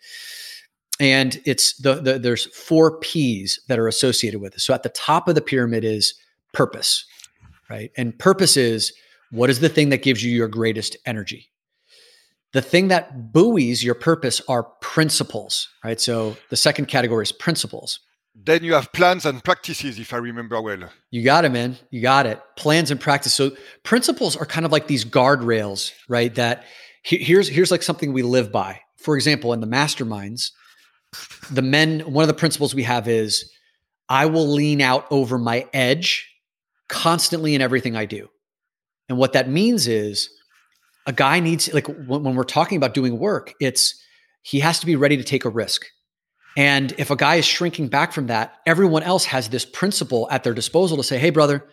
And it's the, the there's four P's that are associated with it. So at the top of the pyramid is purpose, right? And purpose is, what is the thing that gives you your greatest energy? The thing that buoys your purpose are principles, right? So the second category is principles. Then you have plans and practices, if I remember well. You got it, man. You got it. Plans and practice. So principles are kind of like these guardrails, right? That here's here's like something we live by. For example, in the masterminds, the men, one of the principles we have is, I will lean out over my edge constantly in everything I do. And what that means is, a guy needs, like when, when we're talking about doing work, it's, he has to be ready to take a risk. And if a guy is shrinking back from that, everyone else has this principle at their disposal to say, hey, brother,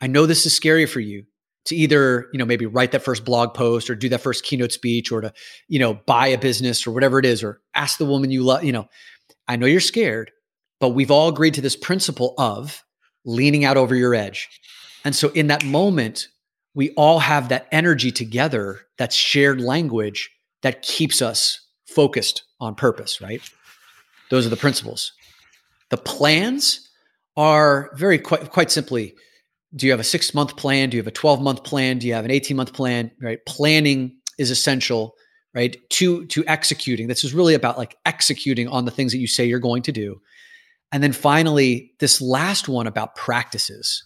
I know this is scary for you to either, you know, maybe write that first blog post or do that first keynote speech or to, you know, buy a business or whatever it is, or ask the woman you love, you know, I know you're scared, but we've all agreed to this principle of leaning out over your edge. And so in that moment, we all have that energy together, that shared language that keeps us focused on purpose, right? Those are the principles. The plans are very quite, quite simply, do you have a six-month plan? Do you have a twelve-month plan? Do you have an eighteen-month plan? Right? Planning is essential, right? To to executing. This is really about like executing on the things that you say you're going to do. And then finally, this last one about practices.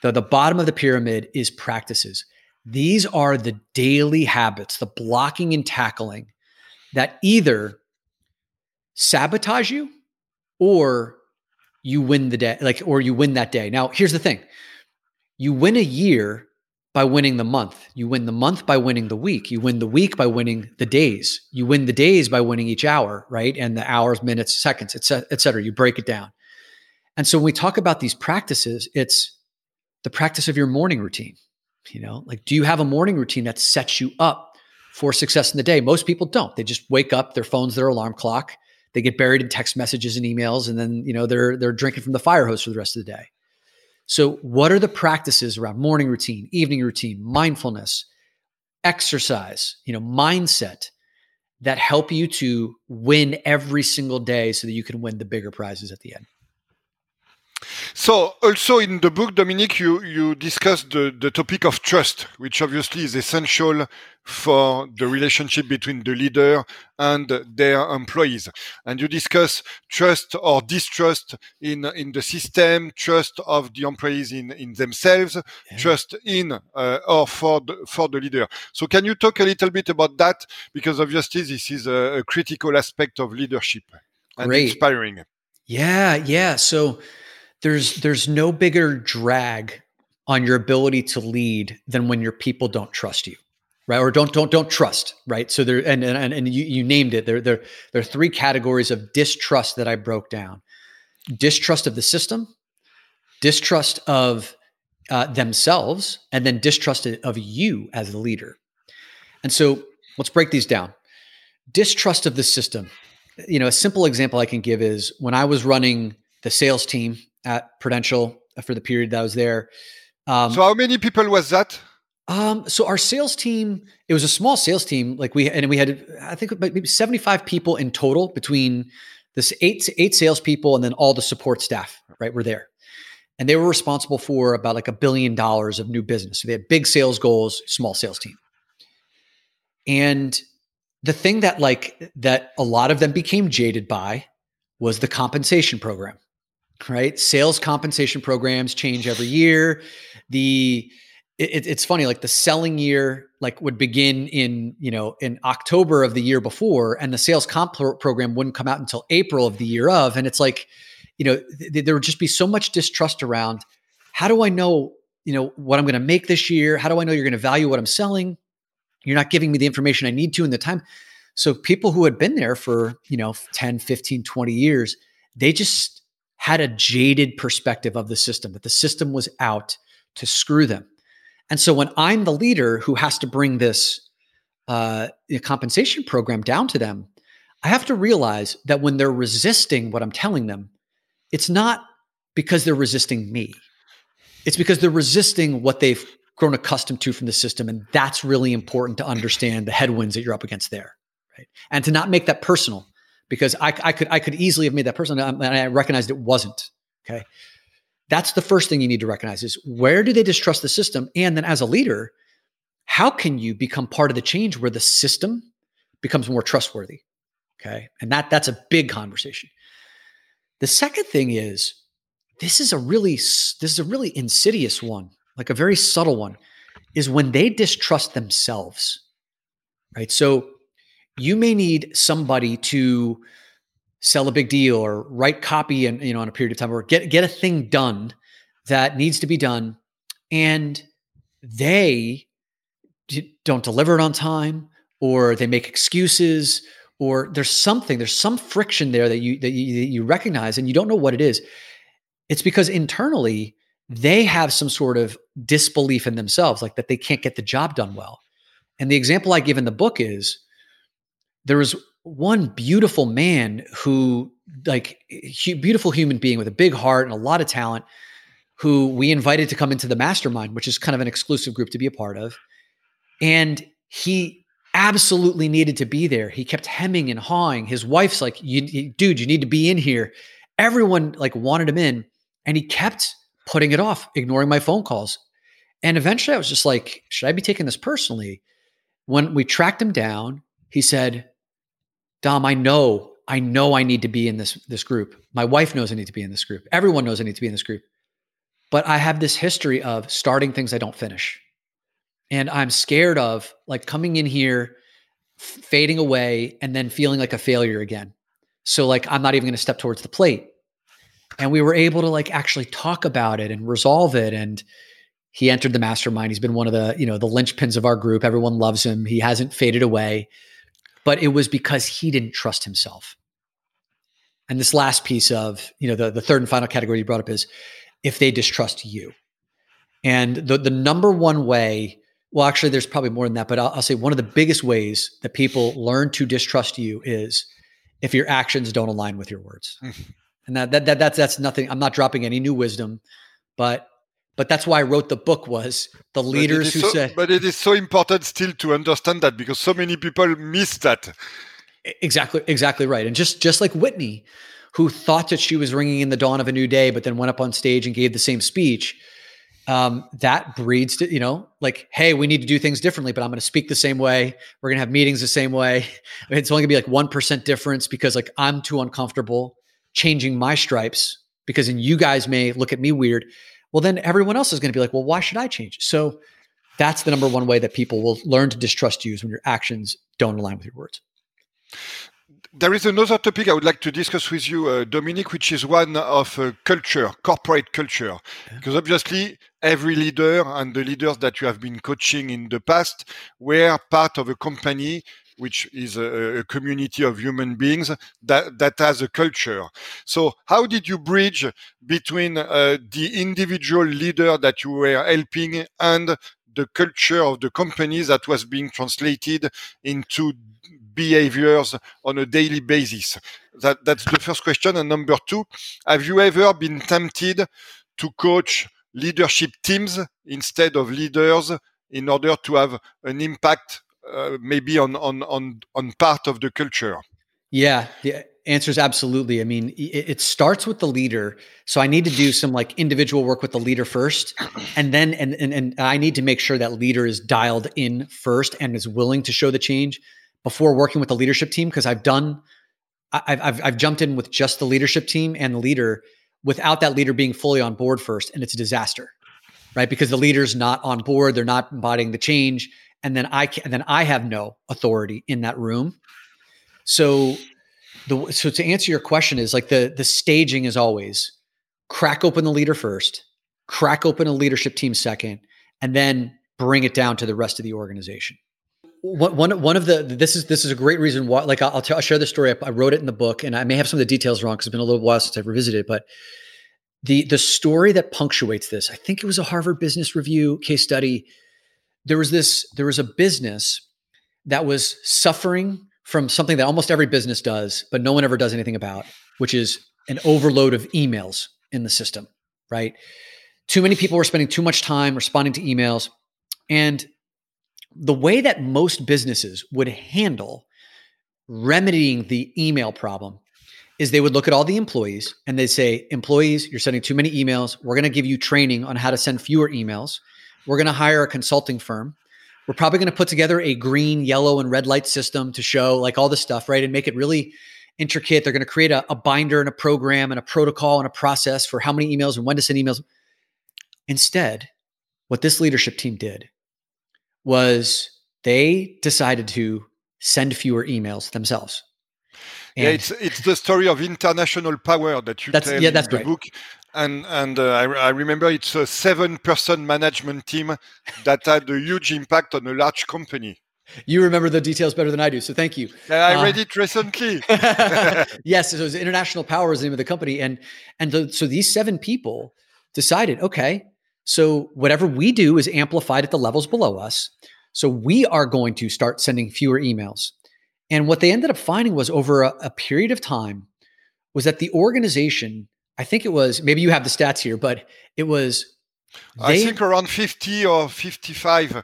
The, the bottom of the pyramid is practices. These are the daily habits, the blocking and tackling that either sabotage you or you win the day, like, or you win that day. Now, here's the thing. You win a year by winning the month. You win the month by winning the week. You win the week by winning the days. You win the days by winning each hour, right? And the hours, minutes, seconds, et cetera, et cetera. You break it down. And so when we talk about these practices, it's the practice of your morning routine. You know, like, do you have a morning routine that sets you up for success in the day? Most people don't. They just wake up, their phone's their alarm clock. They get buried in text messages and emails, and then, you know, they're they're drinking from the fire hose for the rest of the day. So what are the practices around morning routine, evening routine, mindfulness, exercise, you know, mindset that help you to win every single day so that you can win the bigger prizes at the end? So also in the book, Dominique, you, you discussed the, the topic of trust, which obviously is essential for the relationship between the leader and their employees. And you discuss trust or distrust in, in the system, trust of the employees in, in themselves, yeah. trust in uh, or for the, for the leader. So can you talk a little bit about that? Because obviously this is a, a critical aspect of leadership and Great. inspiring. Yeah, yeah. So There's there's no bigger drag on your ability to lead than when your people don't trust you, right? Or don't don't don't trust, right? So there and and and you, you named it. There there there are three categories of distrust that I broke down: distrust of the system, distrust of uh, themselves, and then distrust of you as the leader. And so let's break these down. Distrust of the system. You know, a simple example I can give is when I was running the sales team at Prudential for the period that I was there. Um, so how many people was that? Um, so our sales team, it was a small sales team. Like we, and we had, I think maybe seventy-five people in total between this eight, eight salespeople and then all the support staff, right? Were there. And they were responsible for about like a billion dollars of new business. So they had big sales goals, small sales team. And the thing that like, that a lot of them became jaded by was the compensation program. right? Sales compensation programs change every year. The it, it's funny, like the selling year like would begin in, you know, in October of the year before, and the sales comp pro- program wouldn't come out until April of the year of. And it's like, you know, th- there would just be so much distrust around, how do I know, you know, what I'm going to make this year? How do I know you're going to value what I'm selling? You're not giving me the information I need to in the time. So people who had been there for, you know, ten, fifteen, twenty years, they just had a jaded perspective of the system, that the system was out to screw them. And so when I'm the leader who has to bring this uh, compensation program down to them, I have to realize that when they're resisting what I'm telling them, it's not because they're resisting me. It's because they're resisting what they've grown accustomed to from the system. And that's really important to understand the headwinds that you're up against there, right? And to not make that personal, because I, I could I could easily have made that personal, and I recognized it wasn't, okay? That's the first thing you need to recognize, is where do they distrust the system? And then as a leader, how can you become part of the change where the system becomes more trustworthy, okay? And that that's a big conversation. The second thing is, this is a really this is a really insidious one, like a very subtle one, is when they distrust themselves, right? So you may need somebody to sell a big deal or write copy and, you know, in a period of time, or get, get a thing done that needs to be done. And they d- don't deliver it on time, or they make excuses, or there's something, there's some friction there that you, that you, that you recognize, and you don't know what it is. It's because internally they have some sort of disbelief in themselves, like that they can't get the job done well. And the example I give in the book is, there was one beautiful man who, like, hu- beautiful human being with a big heart and a lot of talent, who we invited to come into the mastermind, which is kind of an exclusive group to be a part of. And he absolutely needed to be there. He kept hemming and hawing. His wife's like, you, you, dude, you need to be in here. Everyone like wanted him in, and he kept putting it off, ignoring my phone calls. And eventually I was just like, should I be taking this personally? When we tracked him down, he said, Dom, I know, I know I need to be in this, this group. My wife knows I need to be in this group. Everyone knows I need to be in this group. But I have this history of starting things I don't finish. And I'm scared of like coming in here, f- fading away, and then feeling like a failure again. So like, I'm not even going to step towards the plate. And we were able to like actually talk about it and resolve it. And he entered the mastermind. He's been one of the, you know, the linchpins of our group. Everyone loves him. He hasn't faded away. But it was because he didn't trust himself. And this last piece of, you know, the, the third and final category you brought up is if they distrust you. And the, the number one way, well, actually, there's probably more than that, but I'll, I'll say one of the biggest ways that people learn to distrust you is if your actions don't align with your words. Mm-hmm. And that, that that that's that's nothing. I'm not dropping any new wisdom, but But that's why I wrote the book, was the leaders who so, said... But it is so important still to understand that, because so many people miss that. Exactly, exactly right. And just, just like Whitney, who thought that she was ringing in the dawn of a new day, but then went up on stage and gave the same speech, um, that breeds, to, you know, like, hey, we need to do things differently, but I'm going to speak the same way. We're going to have meetings the same way. It's only going to be like one percent difference because like I'm too uncomfortable changing my stripes, because then you guys may look at me weird. Well, then everyone else is going to be like, well, why should I change? So that's the number one way that people will learn to distrust you, is when your actions don't align with your words. There is another topic I would like to discuss with you, uh, Dominique, which is one of uh, culture, corporate culture. Okay. Because obviously every leader and the leaders that you have been coaching in the past were part of a company which is a, a community of human beings that, that has a culture. So how did you bridge between uh, the individual leader that you were helping and the culture of the company that was being translated into behaviors on a daily basis? That, that's the first question. And number two, have you ever been tempted to coach leadership teams instead of leaders in order to have an impact Uh, maybe on, on on on part of the culture? Yeah, the answer is absolutely. I mean, it, it starts with the leader. So I need to do some like individual work with the leader first, and then and and and I need to make sure that leader is dialed in first and is willing to show the change before working with the leadership team. Because I've done, I've I've I've jumped in with just the leadership team and the leader, without that leader being fully on board first. And it's a disaster, right? Because the leader's not on board. They're not embodying the change. And then I can, and then I have no authority in that room. So the, so to answer your question is like the, the staging is always crack open the leader first, crack open a leadership team second, and then bring it down to the rest of the organization. One, one, one of the, this is, this is a great reason why, like I'll, I'll, t- I'll share this story. I, I wrote it in the book and I may have some of the details wrong because it's been a little while since I've revisited it, but the, the story that punctuates this, I think it was a Harvard Business Review case study. There was this, there was a business that was suffering from something that almost every business does, but no one ever does anything about, which is an overload of emails in the system, right? Too many people were spending too much time responding to emails. And the way that most businesses would handle remedying the email problem is they would look at all the employees and they'd say, employees, you're sending too many emails. We're going to give you training on how to send fewer emails. We're going to hire a consulting firm. We're probably going to put together a green, yellow, and red light system to show like all this stuff, right? And make it really intricate. They're going to create a, a binder and a program and a protocol and a process for how many emails and when to send emails. Instead, what this leadership team did was they decided to send fewer emails themselves. And yeah, it's it's the story of international power that you tell yeah, in the right. book. And and uh, I, I remember it's a seven-person management team that had a huge impact on a large company. You remember the details better than I do, so thank you. And I uh, read it recently. Yes, it was International Power is the name of the company. And, and the, so these seven people decided, okay, so whatever we do is amplified at the levels below us. So we are going to start sending fewer emails. And what they ended up finding was over a, a period of time was that the organization, I think it was, maybe you have the stats here, but it was. They, I think around fifty or fifty-five uh,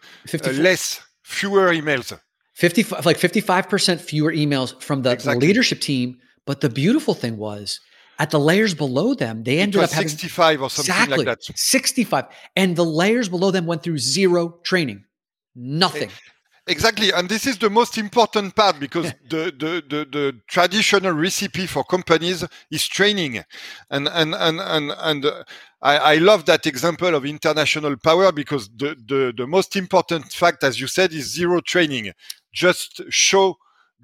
less, fewer emails. fifty-five, like fifty-five percent fewer emails from the exactly. leadership team. But the beautiful thing was, at the layers below them, they ended up having sixty-five or something exactly, like that. sixty-five. And the layers below them went through zero training. Nothing. Exactly. And this is the most important part because the, the, the, the traditional recipe for companies is training. And and and and, and I, I love that example of international power because the, the, the most important fact, as you said, is zero training. Just show,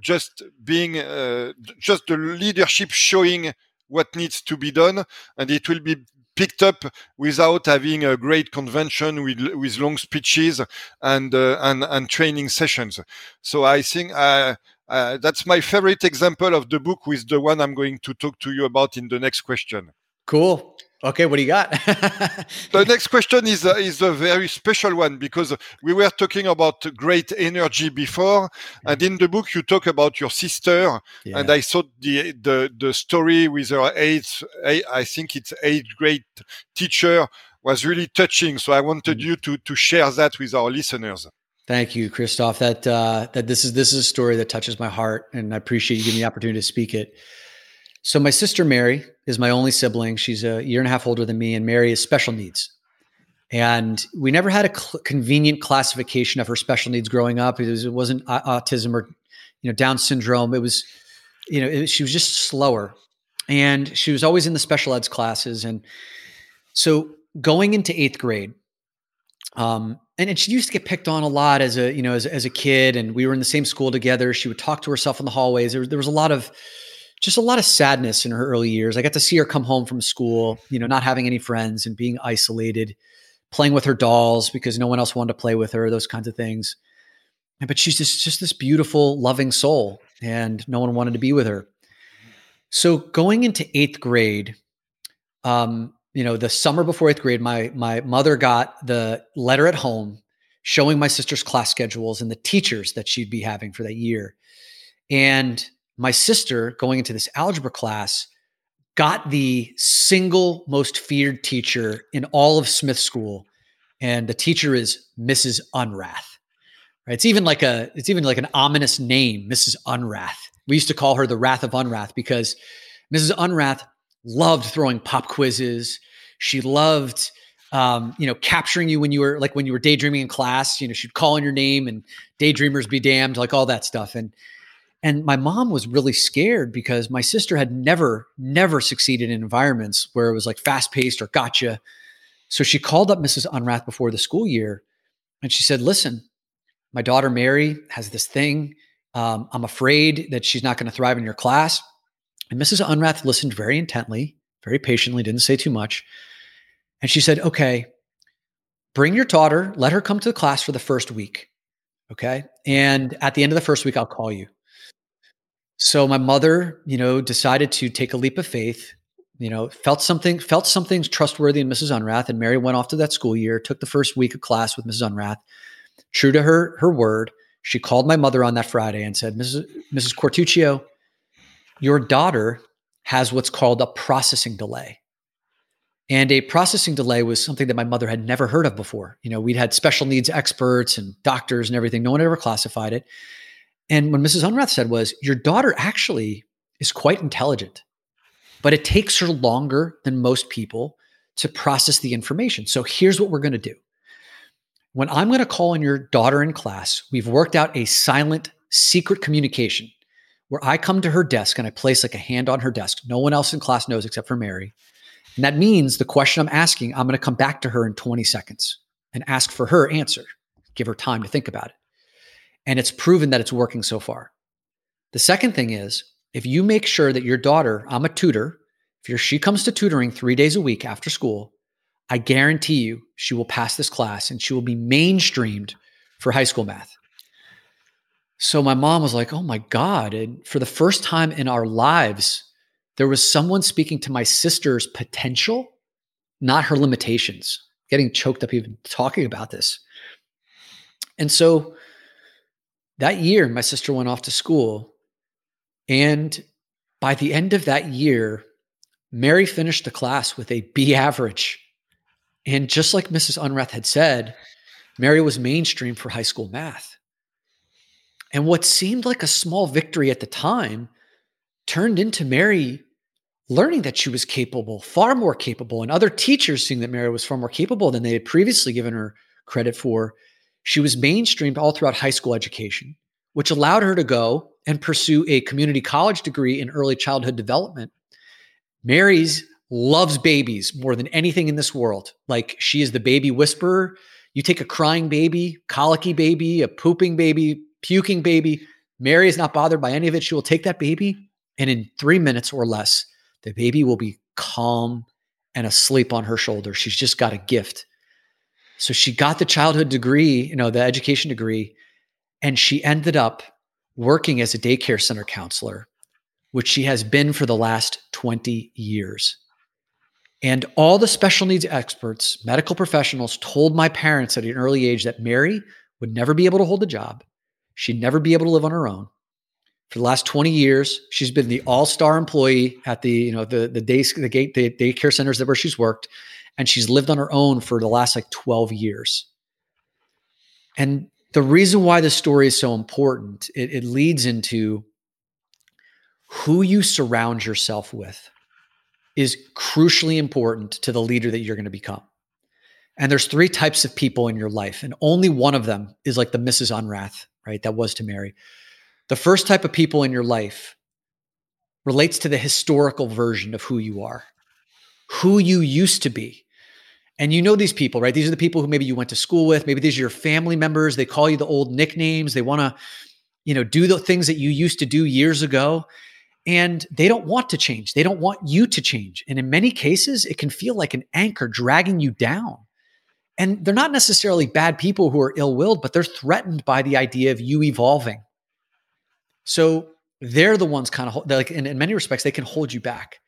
just being, uh, just the leadership showing what needs to be done, and it will be picked up without having a great convention with with long speeches and uh, and and training sessions. So I think uh, uh, that's my favorite example of the book, with the one I'm going to talk to you about in the next question. Cool. Okay, what do you got? The next question is uh, is a very special one because we were talking about great energy before, and in the book you talk about your sister, yeah. and I thought the the the story with her eighth, I think it's eighth grade teacher was really touching. So I wanted mm-hmm. you to to share that with our listeners. Thank you, Christophe. That uh, that this is this is a story that touches my heart, and I appreciate you giving me the opportunity to speak it. So my sister, Mary, is my only sibling. She's a year and a half older than me, and Mary has special needs. And we never had a cl- convenient classification of her special needs growing up. It, was, it wasn't autism or, you know, Down syndrome. It was, you know, it, she was just slower. And she was always in the special eds classes. And so going into eighth grade, um, and, and she used to get picked on a lot as a, you know, as, as a kid. And we were in the same school together. She would talk to herself in the hallways. There, there was a lot of... just a lot of sadness in her early years. I got to see her come home from school, you know, not having any friends and being isolated, playing with her dolls because no one else wanted to play with her, those kinds of things. But she's just, just this beautiful, loving soul, and no one wanted to be with her. So going into eighth grade, um, you know, the summer before eighth grade, my my mother got the letter at home showing my sister's class schedules and the teachers that she'd be having for that year. And my sister, going into this algebra class, got the single most feared teacher in all of Smith School, and the teacher is Missus Unrath. Right? It's even like a it's even like an ominous name, Missus Unrath. We used to call her the Wrath of Unrath because Missus Unrath loved throwing pop quizzes. She loved um, you know, capturing you when you were like when you were daydreaming in class. You know, she'd call on your name and daydreamers be damned, like all that stuff. And And my mom was really scared because my sister had never, never succeeded in environments where it was like fast paced or gotcha. So she called up Missus Unrath before the school year and she said, listen, my daughter Mary has this thing. Um, I'm afraid that she's not going to thrive in your class. And Missus Unrath listened very intently, very patiently, didn't say too much. And she said, okay, bring your daughter, let her come to the class for the first week. Okay. And at the end of the first week, I'll call you. So my mother, you know, decided to take a leap of faith, you know, felt something, felt something's trustworthy in Missus Unrath. And Mary went off to that school year, took the first week of class with Missus Unrath. True to her, her word, she called my mother on that Friday and said, Missus Missus Quartuccio, your daughter has what's called a processing delay. And a processing delay was something that my mother had never heard of before. You know, we'd had special needs experts and doctors and everything. No one had ever classified it. And what Missus Unrath said was, your daughter actually is quite intelligent, but it takes her longer than most people to process the information. So here's what we're going to do. When I'm going to call on your daughter in class, we've worked out a silent secret communication where I come to her desk and I place like a hand on her desk. No one else in class knows except for Mary. And that means the question I'm asking, I'm going to come back to her in twenty seconds and ask for her answer, give her time to think about it. And it's proven that it's working so far. The second thing is, if you make sure that your daughter, I'm a tutor, if you're, she comes to tutoring three days a week after school, I guarantee you she will pass this class and she will be mainstreamed for high school math. So my mom was like, oh my God. And for the first time in our lives, there was someone speaking to my sister's potential, not her limitations. Getting choked up even talking about this. And so that year, my sister went off to school. And by the end of that year, Mary finished the class with a B average. And just like Missus Unrath had said, Mary was mainstream for high school math. And what seemed like a small victory at the time turned into Mary learning that she was capable, far more capable, and other teachers seeing that Mary was far more capable than they had previously given her credit for. She was mainstreamed all throughout high school education, which allowed her to go and pursue a community college degree in early childhood development. Mary's loves babies more than anything in this world. Like, she is the baby whisperer. You take a crying baby, colicky baby, a pooping baby, puking baby. Mary is not bothered by any of it. She will take that baby, and in three minutes or less, the baby will be calm and asleep on her shoulder. She's just got a gift. So she got the childhood degree, you know, the education degree, and she ended up working as a daycare center counselor, which she has been for the last twenty years. And all the special needs experts, medical professionals told my parents at an early age that Mary would never be able to hold a job. She'd never be able to live on her own. For the last twenty years, she's been the all-star employee at the, you know, the, the day, the gate, the daycare centers that where she's worked. And she's lived on her own for the last like twelve years. And the reason why this story is so important, it, it leads into who you surround yourself with is crucially important to the leader that you're going to become. And there's three types of people in your life, and only one of them is like the Missus Unrath, right? That was to Mary. The first type of people in your life relates to the historical version of who you are, who you used to be. And you know these people, right? These are the people who maybe you went to school with. Maybe these are your family members. They call you the old nicknames. They want to, you know, do the things that you used to do years ago. And they don't want to change. They don't want you to change. And in many cases, it can feel like an anchor dragging you down. And they're not necessarily bad people who are ill-willed, but they're threatened by the idea of you evolving. So they're the ones kind of, like, in, in many respects, they can hold you back.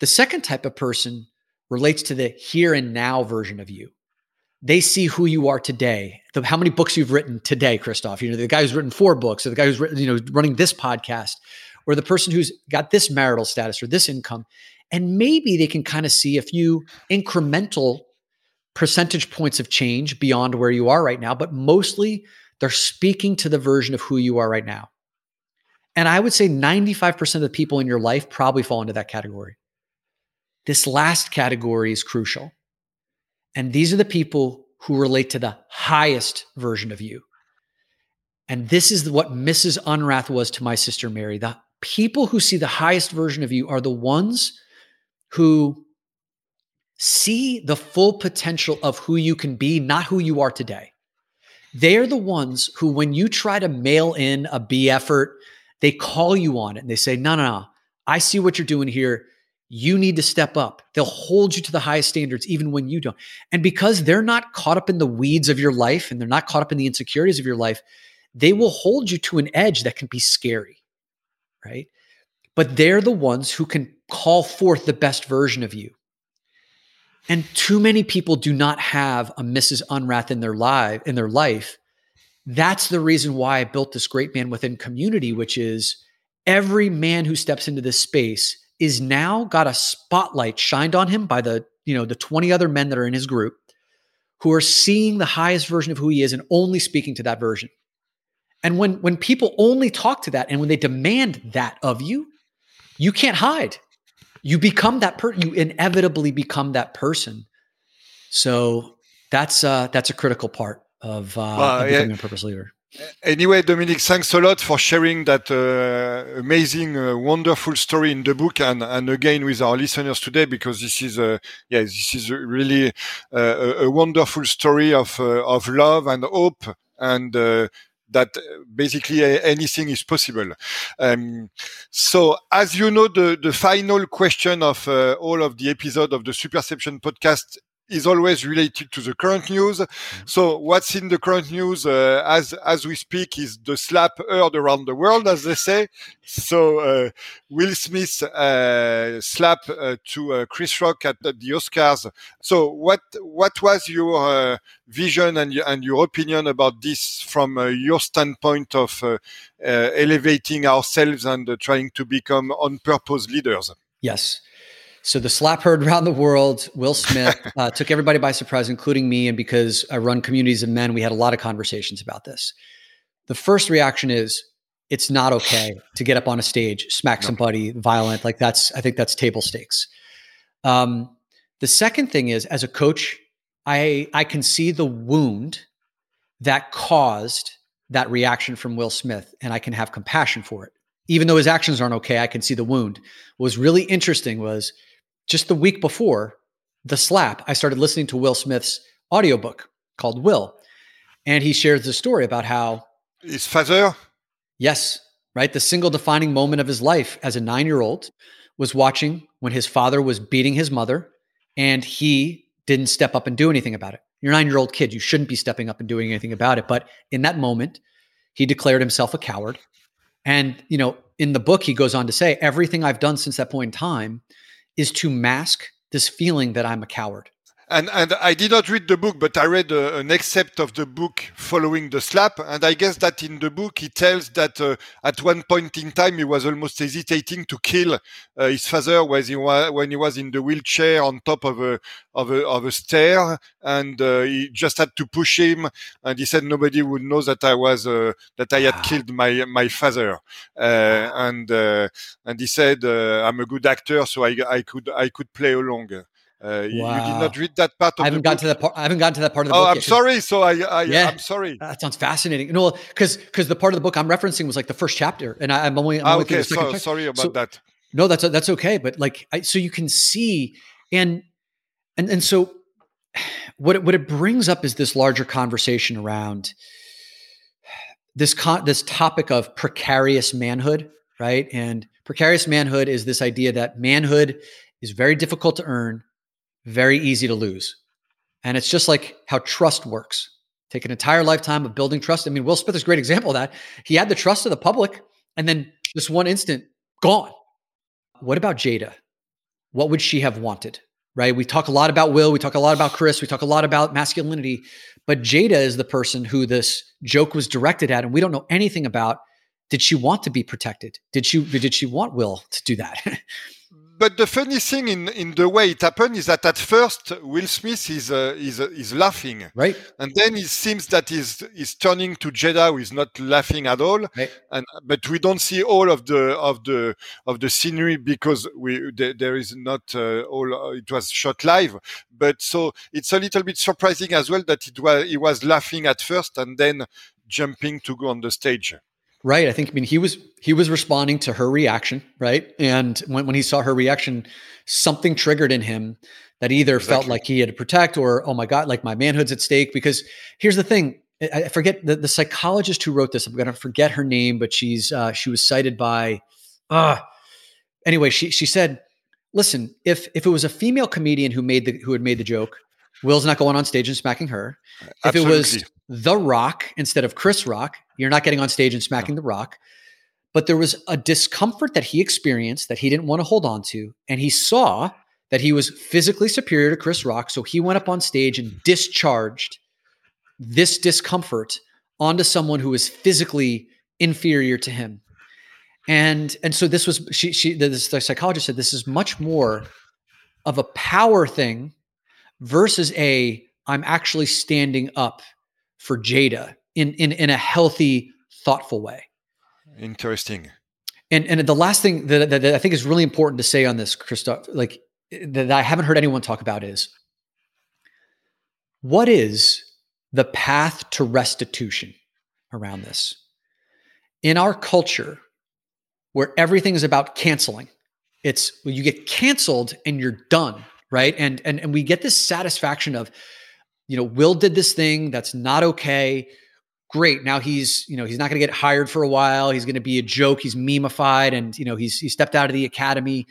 The second type of person relates to the here and now version of you. They see who you are today, the, how many books you've written today, Christophe. You know, the guy who's written four books, or the guy who's written, you know, running this podcast, or the person who's got this marital status or this income. And maybe they can kind of see a few incremental percentage points of change beyond where you are right now, but mostly they're speaking to the version of who you are right now. And I would say ninety-five percent of the people in your life probably fall into that category. This last category is crucial. And these are the people who relate to the highest version of you. And this is what Missus Unrath was to my sister Mary. The people who see the highest version of you are the ones who see the full potential of who you can be, not who you are today. They're the ones who, when you try to mail in a B effort, they call you on it and they say, no, no, no, I see what you're doing here. You need to step up. They'll hold you to the highest standards even when you don't. And because they're not caught up in the weeds of your life and they're not caught up in the insecurities of your life, they will hold you to an edge that can be scary, right? But they're the ones who can call forth the best version of you. And too many people do not have a Missus Unrath in their life, in their life. That's the reason why I built this Great Man Within community, which is every man who steps into this space is now got a spotlight shined on him by the, you know, the twenty other men that are in his group who are seeing the highest version of who he is and only speaking to that version. And when, when people only talk to that and when they demand that of you, you can't hide. You become that person. You inevitably become that person. So that's uh, that's a critical part of, uh, well, of becoming yeah. a purpose leader. Anyway, Dominique, thanks a lot for sharing that uh, amazing, uh, wonderful story in the book, and, and again with our listeners today, because this is a yeah, this is a really uh, a wonderful story of uh, of love and hope and. Uh, that basically anything is possible. Um, so as you know, the, the final question of uh, all of the episode of the Superception podcast is always related to the current news. So what's in the current news uh, as as we speak is the slap heard around the world, as they say. So uh, Will Smith uh, slap uh, to uh, Chris Rock at, at the Oscars. So what what was your uh, vision and and your opinion about this from uh, your standpoint of uh, uh, elevating ourselves and uh, trying to become on-purpose leaders? Yes. So the slap heard around the world, Will Smith, uh, took everybody by surprise, including me. And because I run communities of men, we had a lot of conversations about this. The first reaction is it's not okay to get up on a stage, smack somebody violent. Like that's, I think that's table stakes. Um, the second thing is, as a coach, I, I can see the wound that caused that reaction from Will Smith, and I can have compassion for it. Even though his actions aren't okay, I can see the wound. What was really interesting was, just the week before the slap, I started listening to Will Smith's audiobook called Will. And he shares the story about how his father. Yes. Right. The single defining moment of his life as a nine-year-old was watching when his father was beating his mother and he didn't step up and do anything about it. You're a nine-year-old kid. You shouldn't be stepping up and doing anything about it. But in that moment, he declared himself a coward. And, you know, in the book, he goes on to say, everything I've done since that point in time is to mask this feeling that I'm a coward. And and I did not read the book, but I read uh, an excerpt of the book following the slap. And I guess that in the book, he tells that uh, at one point in time, he was almost hesitating to kill uh, his father when he, wa- when he was in the wheelchair on top of a of a, of a stair. And uh, he just had to push him. And he said, nobody would know that I was uh, that I had wow. killed my my father. Uh, wow. And uh, and he said, uh, I'm a good actor, so I, I could I could play along. Uh, you, wow. you did not read that part of I haven't the gotten book. To that part. I haven't gotten to that part of the oh, book. Oh, I'm yet, sorry. So I, I yeah, I'm sorry. That sounds fascinating. No, because because the part of the book I'm referencing was like the first chapter, and I, I'm only. I'm ah, only okay. So, chapter. Sorry about so, that. No, that's that's okay. But like, I, so you can see, and and and so what it, what it brings up is this larger conversation around this con- this topic of precarious manhood, right? And precarious manhood is this idea that manhood is very difficult to earn, very easy to lose. And it's just like how trust works. Take an entire lifetime of building trust. I mean, Will Smith is a great example of that. He had the trust of the public and then this one instant, gone. What about Jada? What would she have wanted, right? We talk a lot about Will. We talk a lot about Chris. We talk a lot about masculinity. But Jada is the person who this joke was directed at, and we don't know anything about. Did she want to be protected? Did she, did she want Will to do that? But the funny thing in, in the way it happened is that at first Will Smith is uh, is is laughing, right? And then it seems that he's is turning to Jada, who is not laughing at all. Right. And but we don't see all of the of the of the scenery because we there, there is not uh, all. It was shot live, but so it's a little bit surprising as well that it was he was laughing at first and then jumping to go on the stage. Right. I think, I mean, he was, he was responding to her reaction. Right. And when, when he saw her reaction, something triggered in him that either exactly. felt like he had to protect or, oh my God, like my manhood's at stake. Because here's the thing. I forget the, the psychologist who wrote this. I'm going to forget her name, but she's, uh, she was cited by, uh, anyway, she, she said, listen, if, if it was a female comedian who made the, who had made the joke, Will's not going on stage and smacking her. Absolutely. If it was The Rock instead of Chris Rock, you're not getting on stage and smacking no. The Rock. But there was a discomfort that he experienced that he didn't want to hold on to. And he saw that he was physically superior to Chris Rock. So he went up on stage and discharged this discomfort onto someone who was physically inferior to him. And, and so this was, she, she, the, the psychologist said, this is much more of a power thing versus a, I'm actually standing up for Jada in, in, in a healthy, thoughtful way. Interesting. And, and the last thing that, that, that I think is really important to say on this, Christophe, like that I haven't heard anyone talk about is, what is the path to restitution around this? In our culture where everything is about canceling, it's, well, you get canceled and you're done. Right. And, and, and we get this satisfaction of, you know, Will did this thing. That's not okay. Great. Now he's, you know, he's not going to get hired for a while. He's going to be a joke. He's memeified. And, you know, he's, he stepped out of the academy,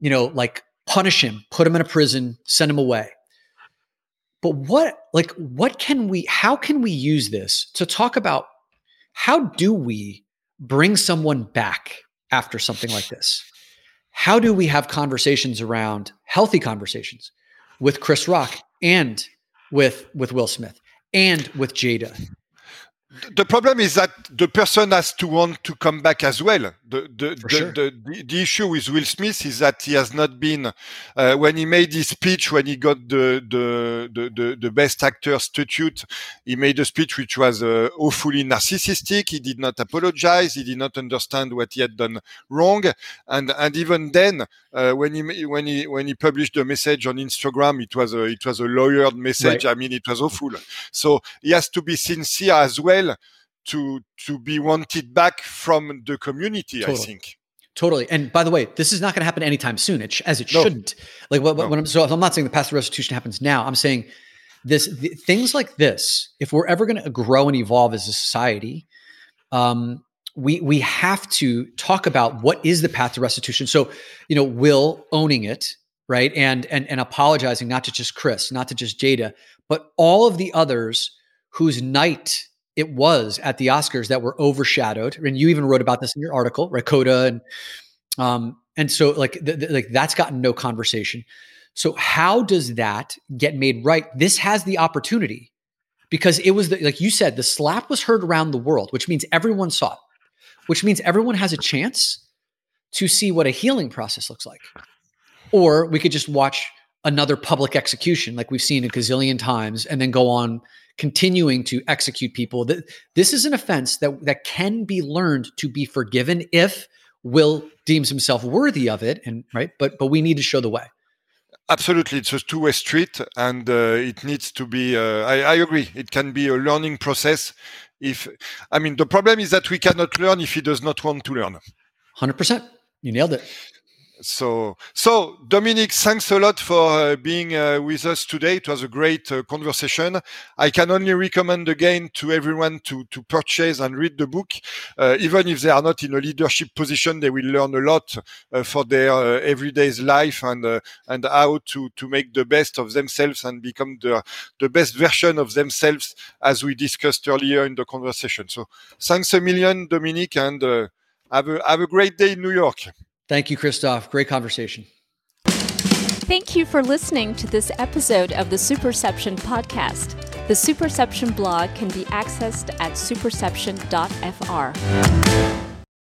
you know, like punish him, put him in a prison, send him away. But what, like, what can we, how can we use this to talk about how do we bring someone back after something like this? How do we have conversations around healthy conversations with Chris Rock and with, with Will Smith and with Jada? The problem is that the person has to want to come back as well. The the the, sure. the, the, the issue with Will Smith is that he has not been, uh, when he made his speech, when he got the the the, the, the best actor statute, he made a speech which was uh, awfully narcissistic. He did not apologize. He did not understand what he had done wrong. And and even then, uh, when he when he when he published the message on Instagram, it was a it was a lawyered message. Right. I mean, it was awful. So he has to be sincere as well. To to be wanted back from the community, totally. I think. Totally. And by the way, this is not going to happen anytime soon, it sh- as it no. shouldn't. Like what, no. what I'm, so I'm not saying the path to restitution happens now. I'm saying this th- things like this. If we're ever going to grow and evolve as a society, um, we we have to talk about what is the path to restitution. So, you know, Will owning it, right, and and and apologizing not to just Chris, not to just Jada, but all of the others whose night it was at the Oscars that were overshadowed. And you even wrote about this in your article, right? Coda. And, um, and so like, th- th- like that's gotten no conversation. So how does that get made right? This has the opportunity because it was the, like you said, the slap was heard around the world, which means everyone saw it, which means everyone has a chance to see what a healing process looks like. Or we could just watch another public execution like we've seen a gazillion times and then go on continuing to execute people. This is an offense that, that can be learned to be forgiven if Will deems himself worthy of it. And right, but but we need to show the way. Absolutely. It's a two-way street and uh, it needs to be, uh, I, I agree, it can be a learning process. If I mean, the problem is that we cannot learn if he does not want to learn. one hundred percent. You nailed it. So, so Dominique, thanks a lot for uh, being uh, with us today. It was a great uh, conversation. I can only recommend again to everyone to, to purchase and read the book. Uh, even if they are not in a leadership position, they will learn a lot uh, for their uh, everyday life and uh, and how to, to make the best of themselves and become the, the best version of themselves as we discussed earlier in the conversation. So thanks a million, Dominique, and uh, have a, have a great day in New York. Thank you, Christophe. Great conversation. Thank you for listening to this episode of the Superception podcast. The Superception blog can be accessed at superception dot f r.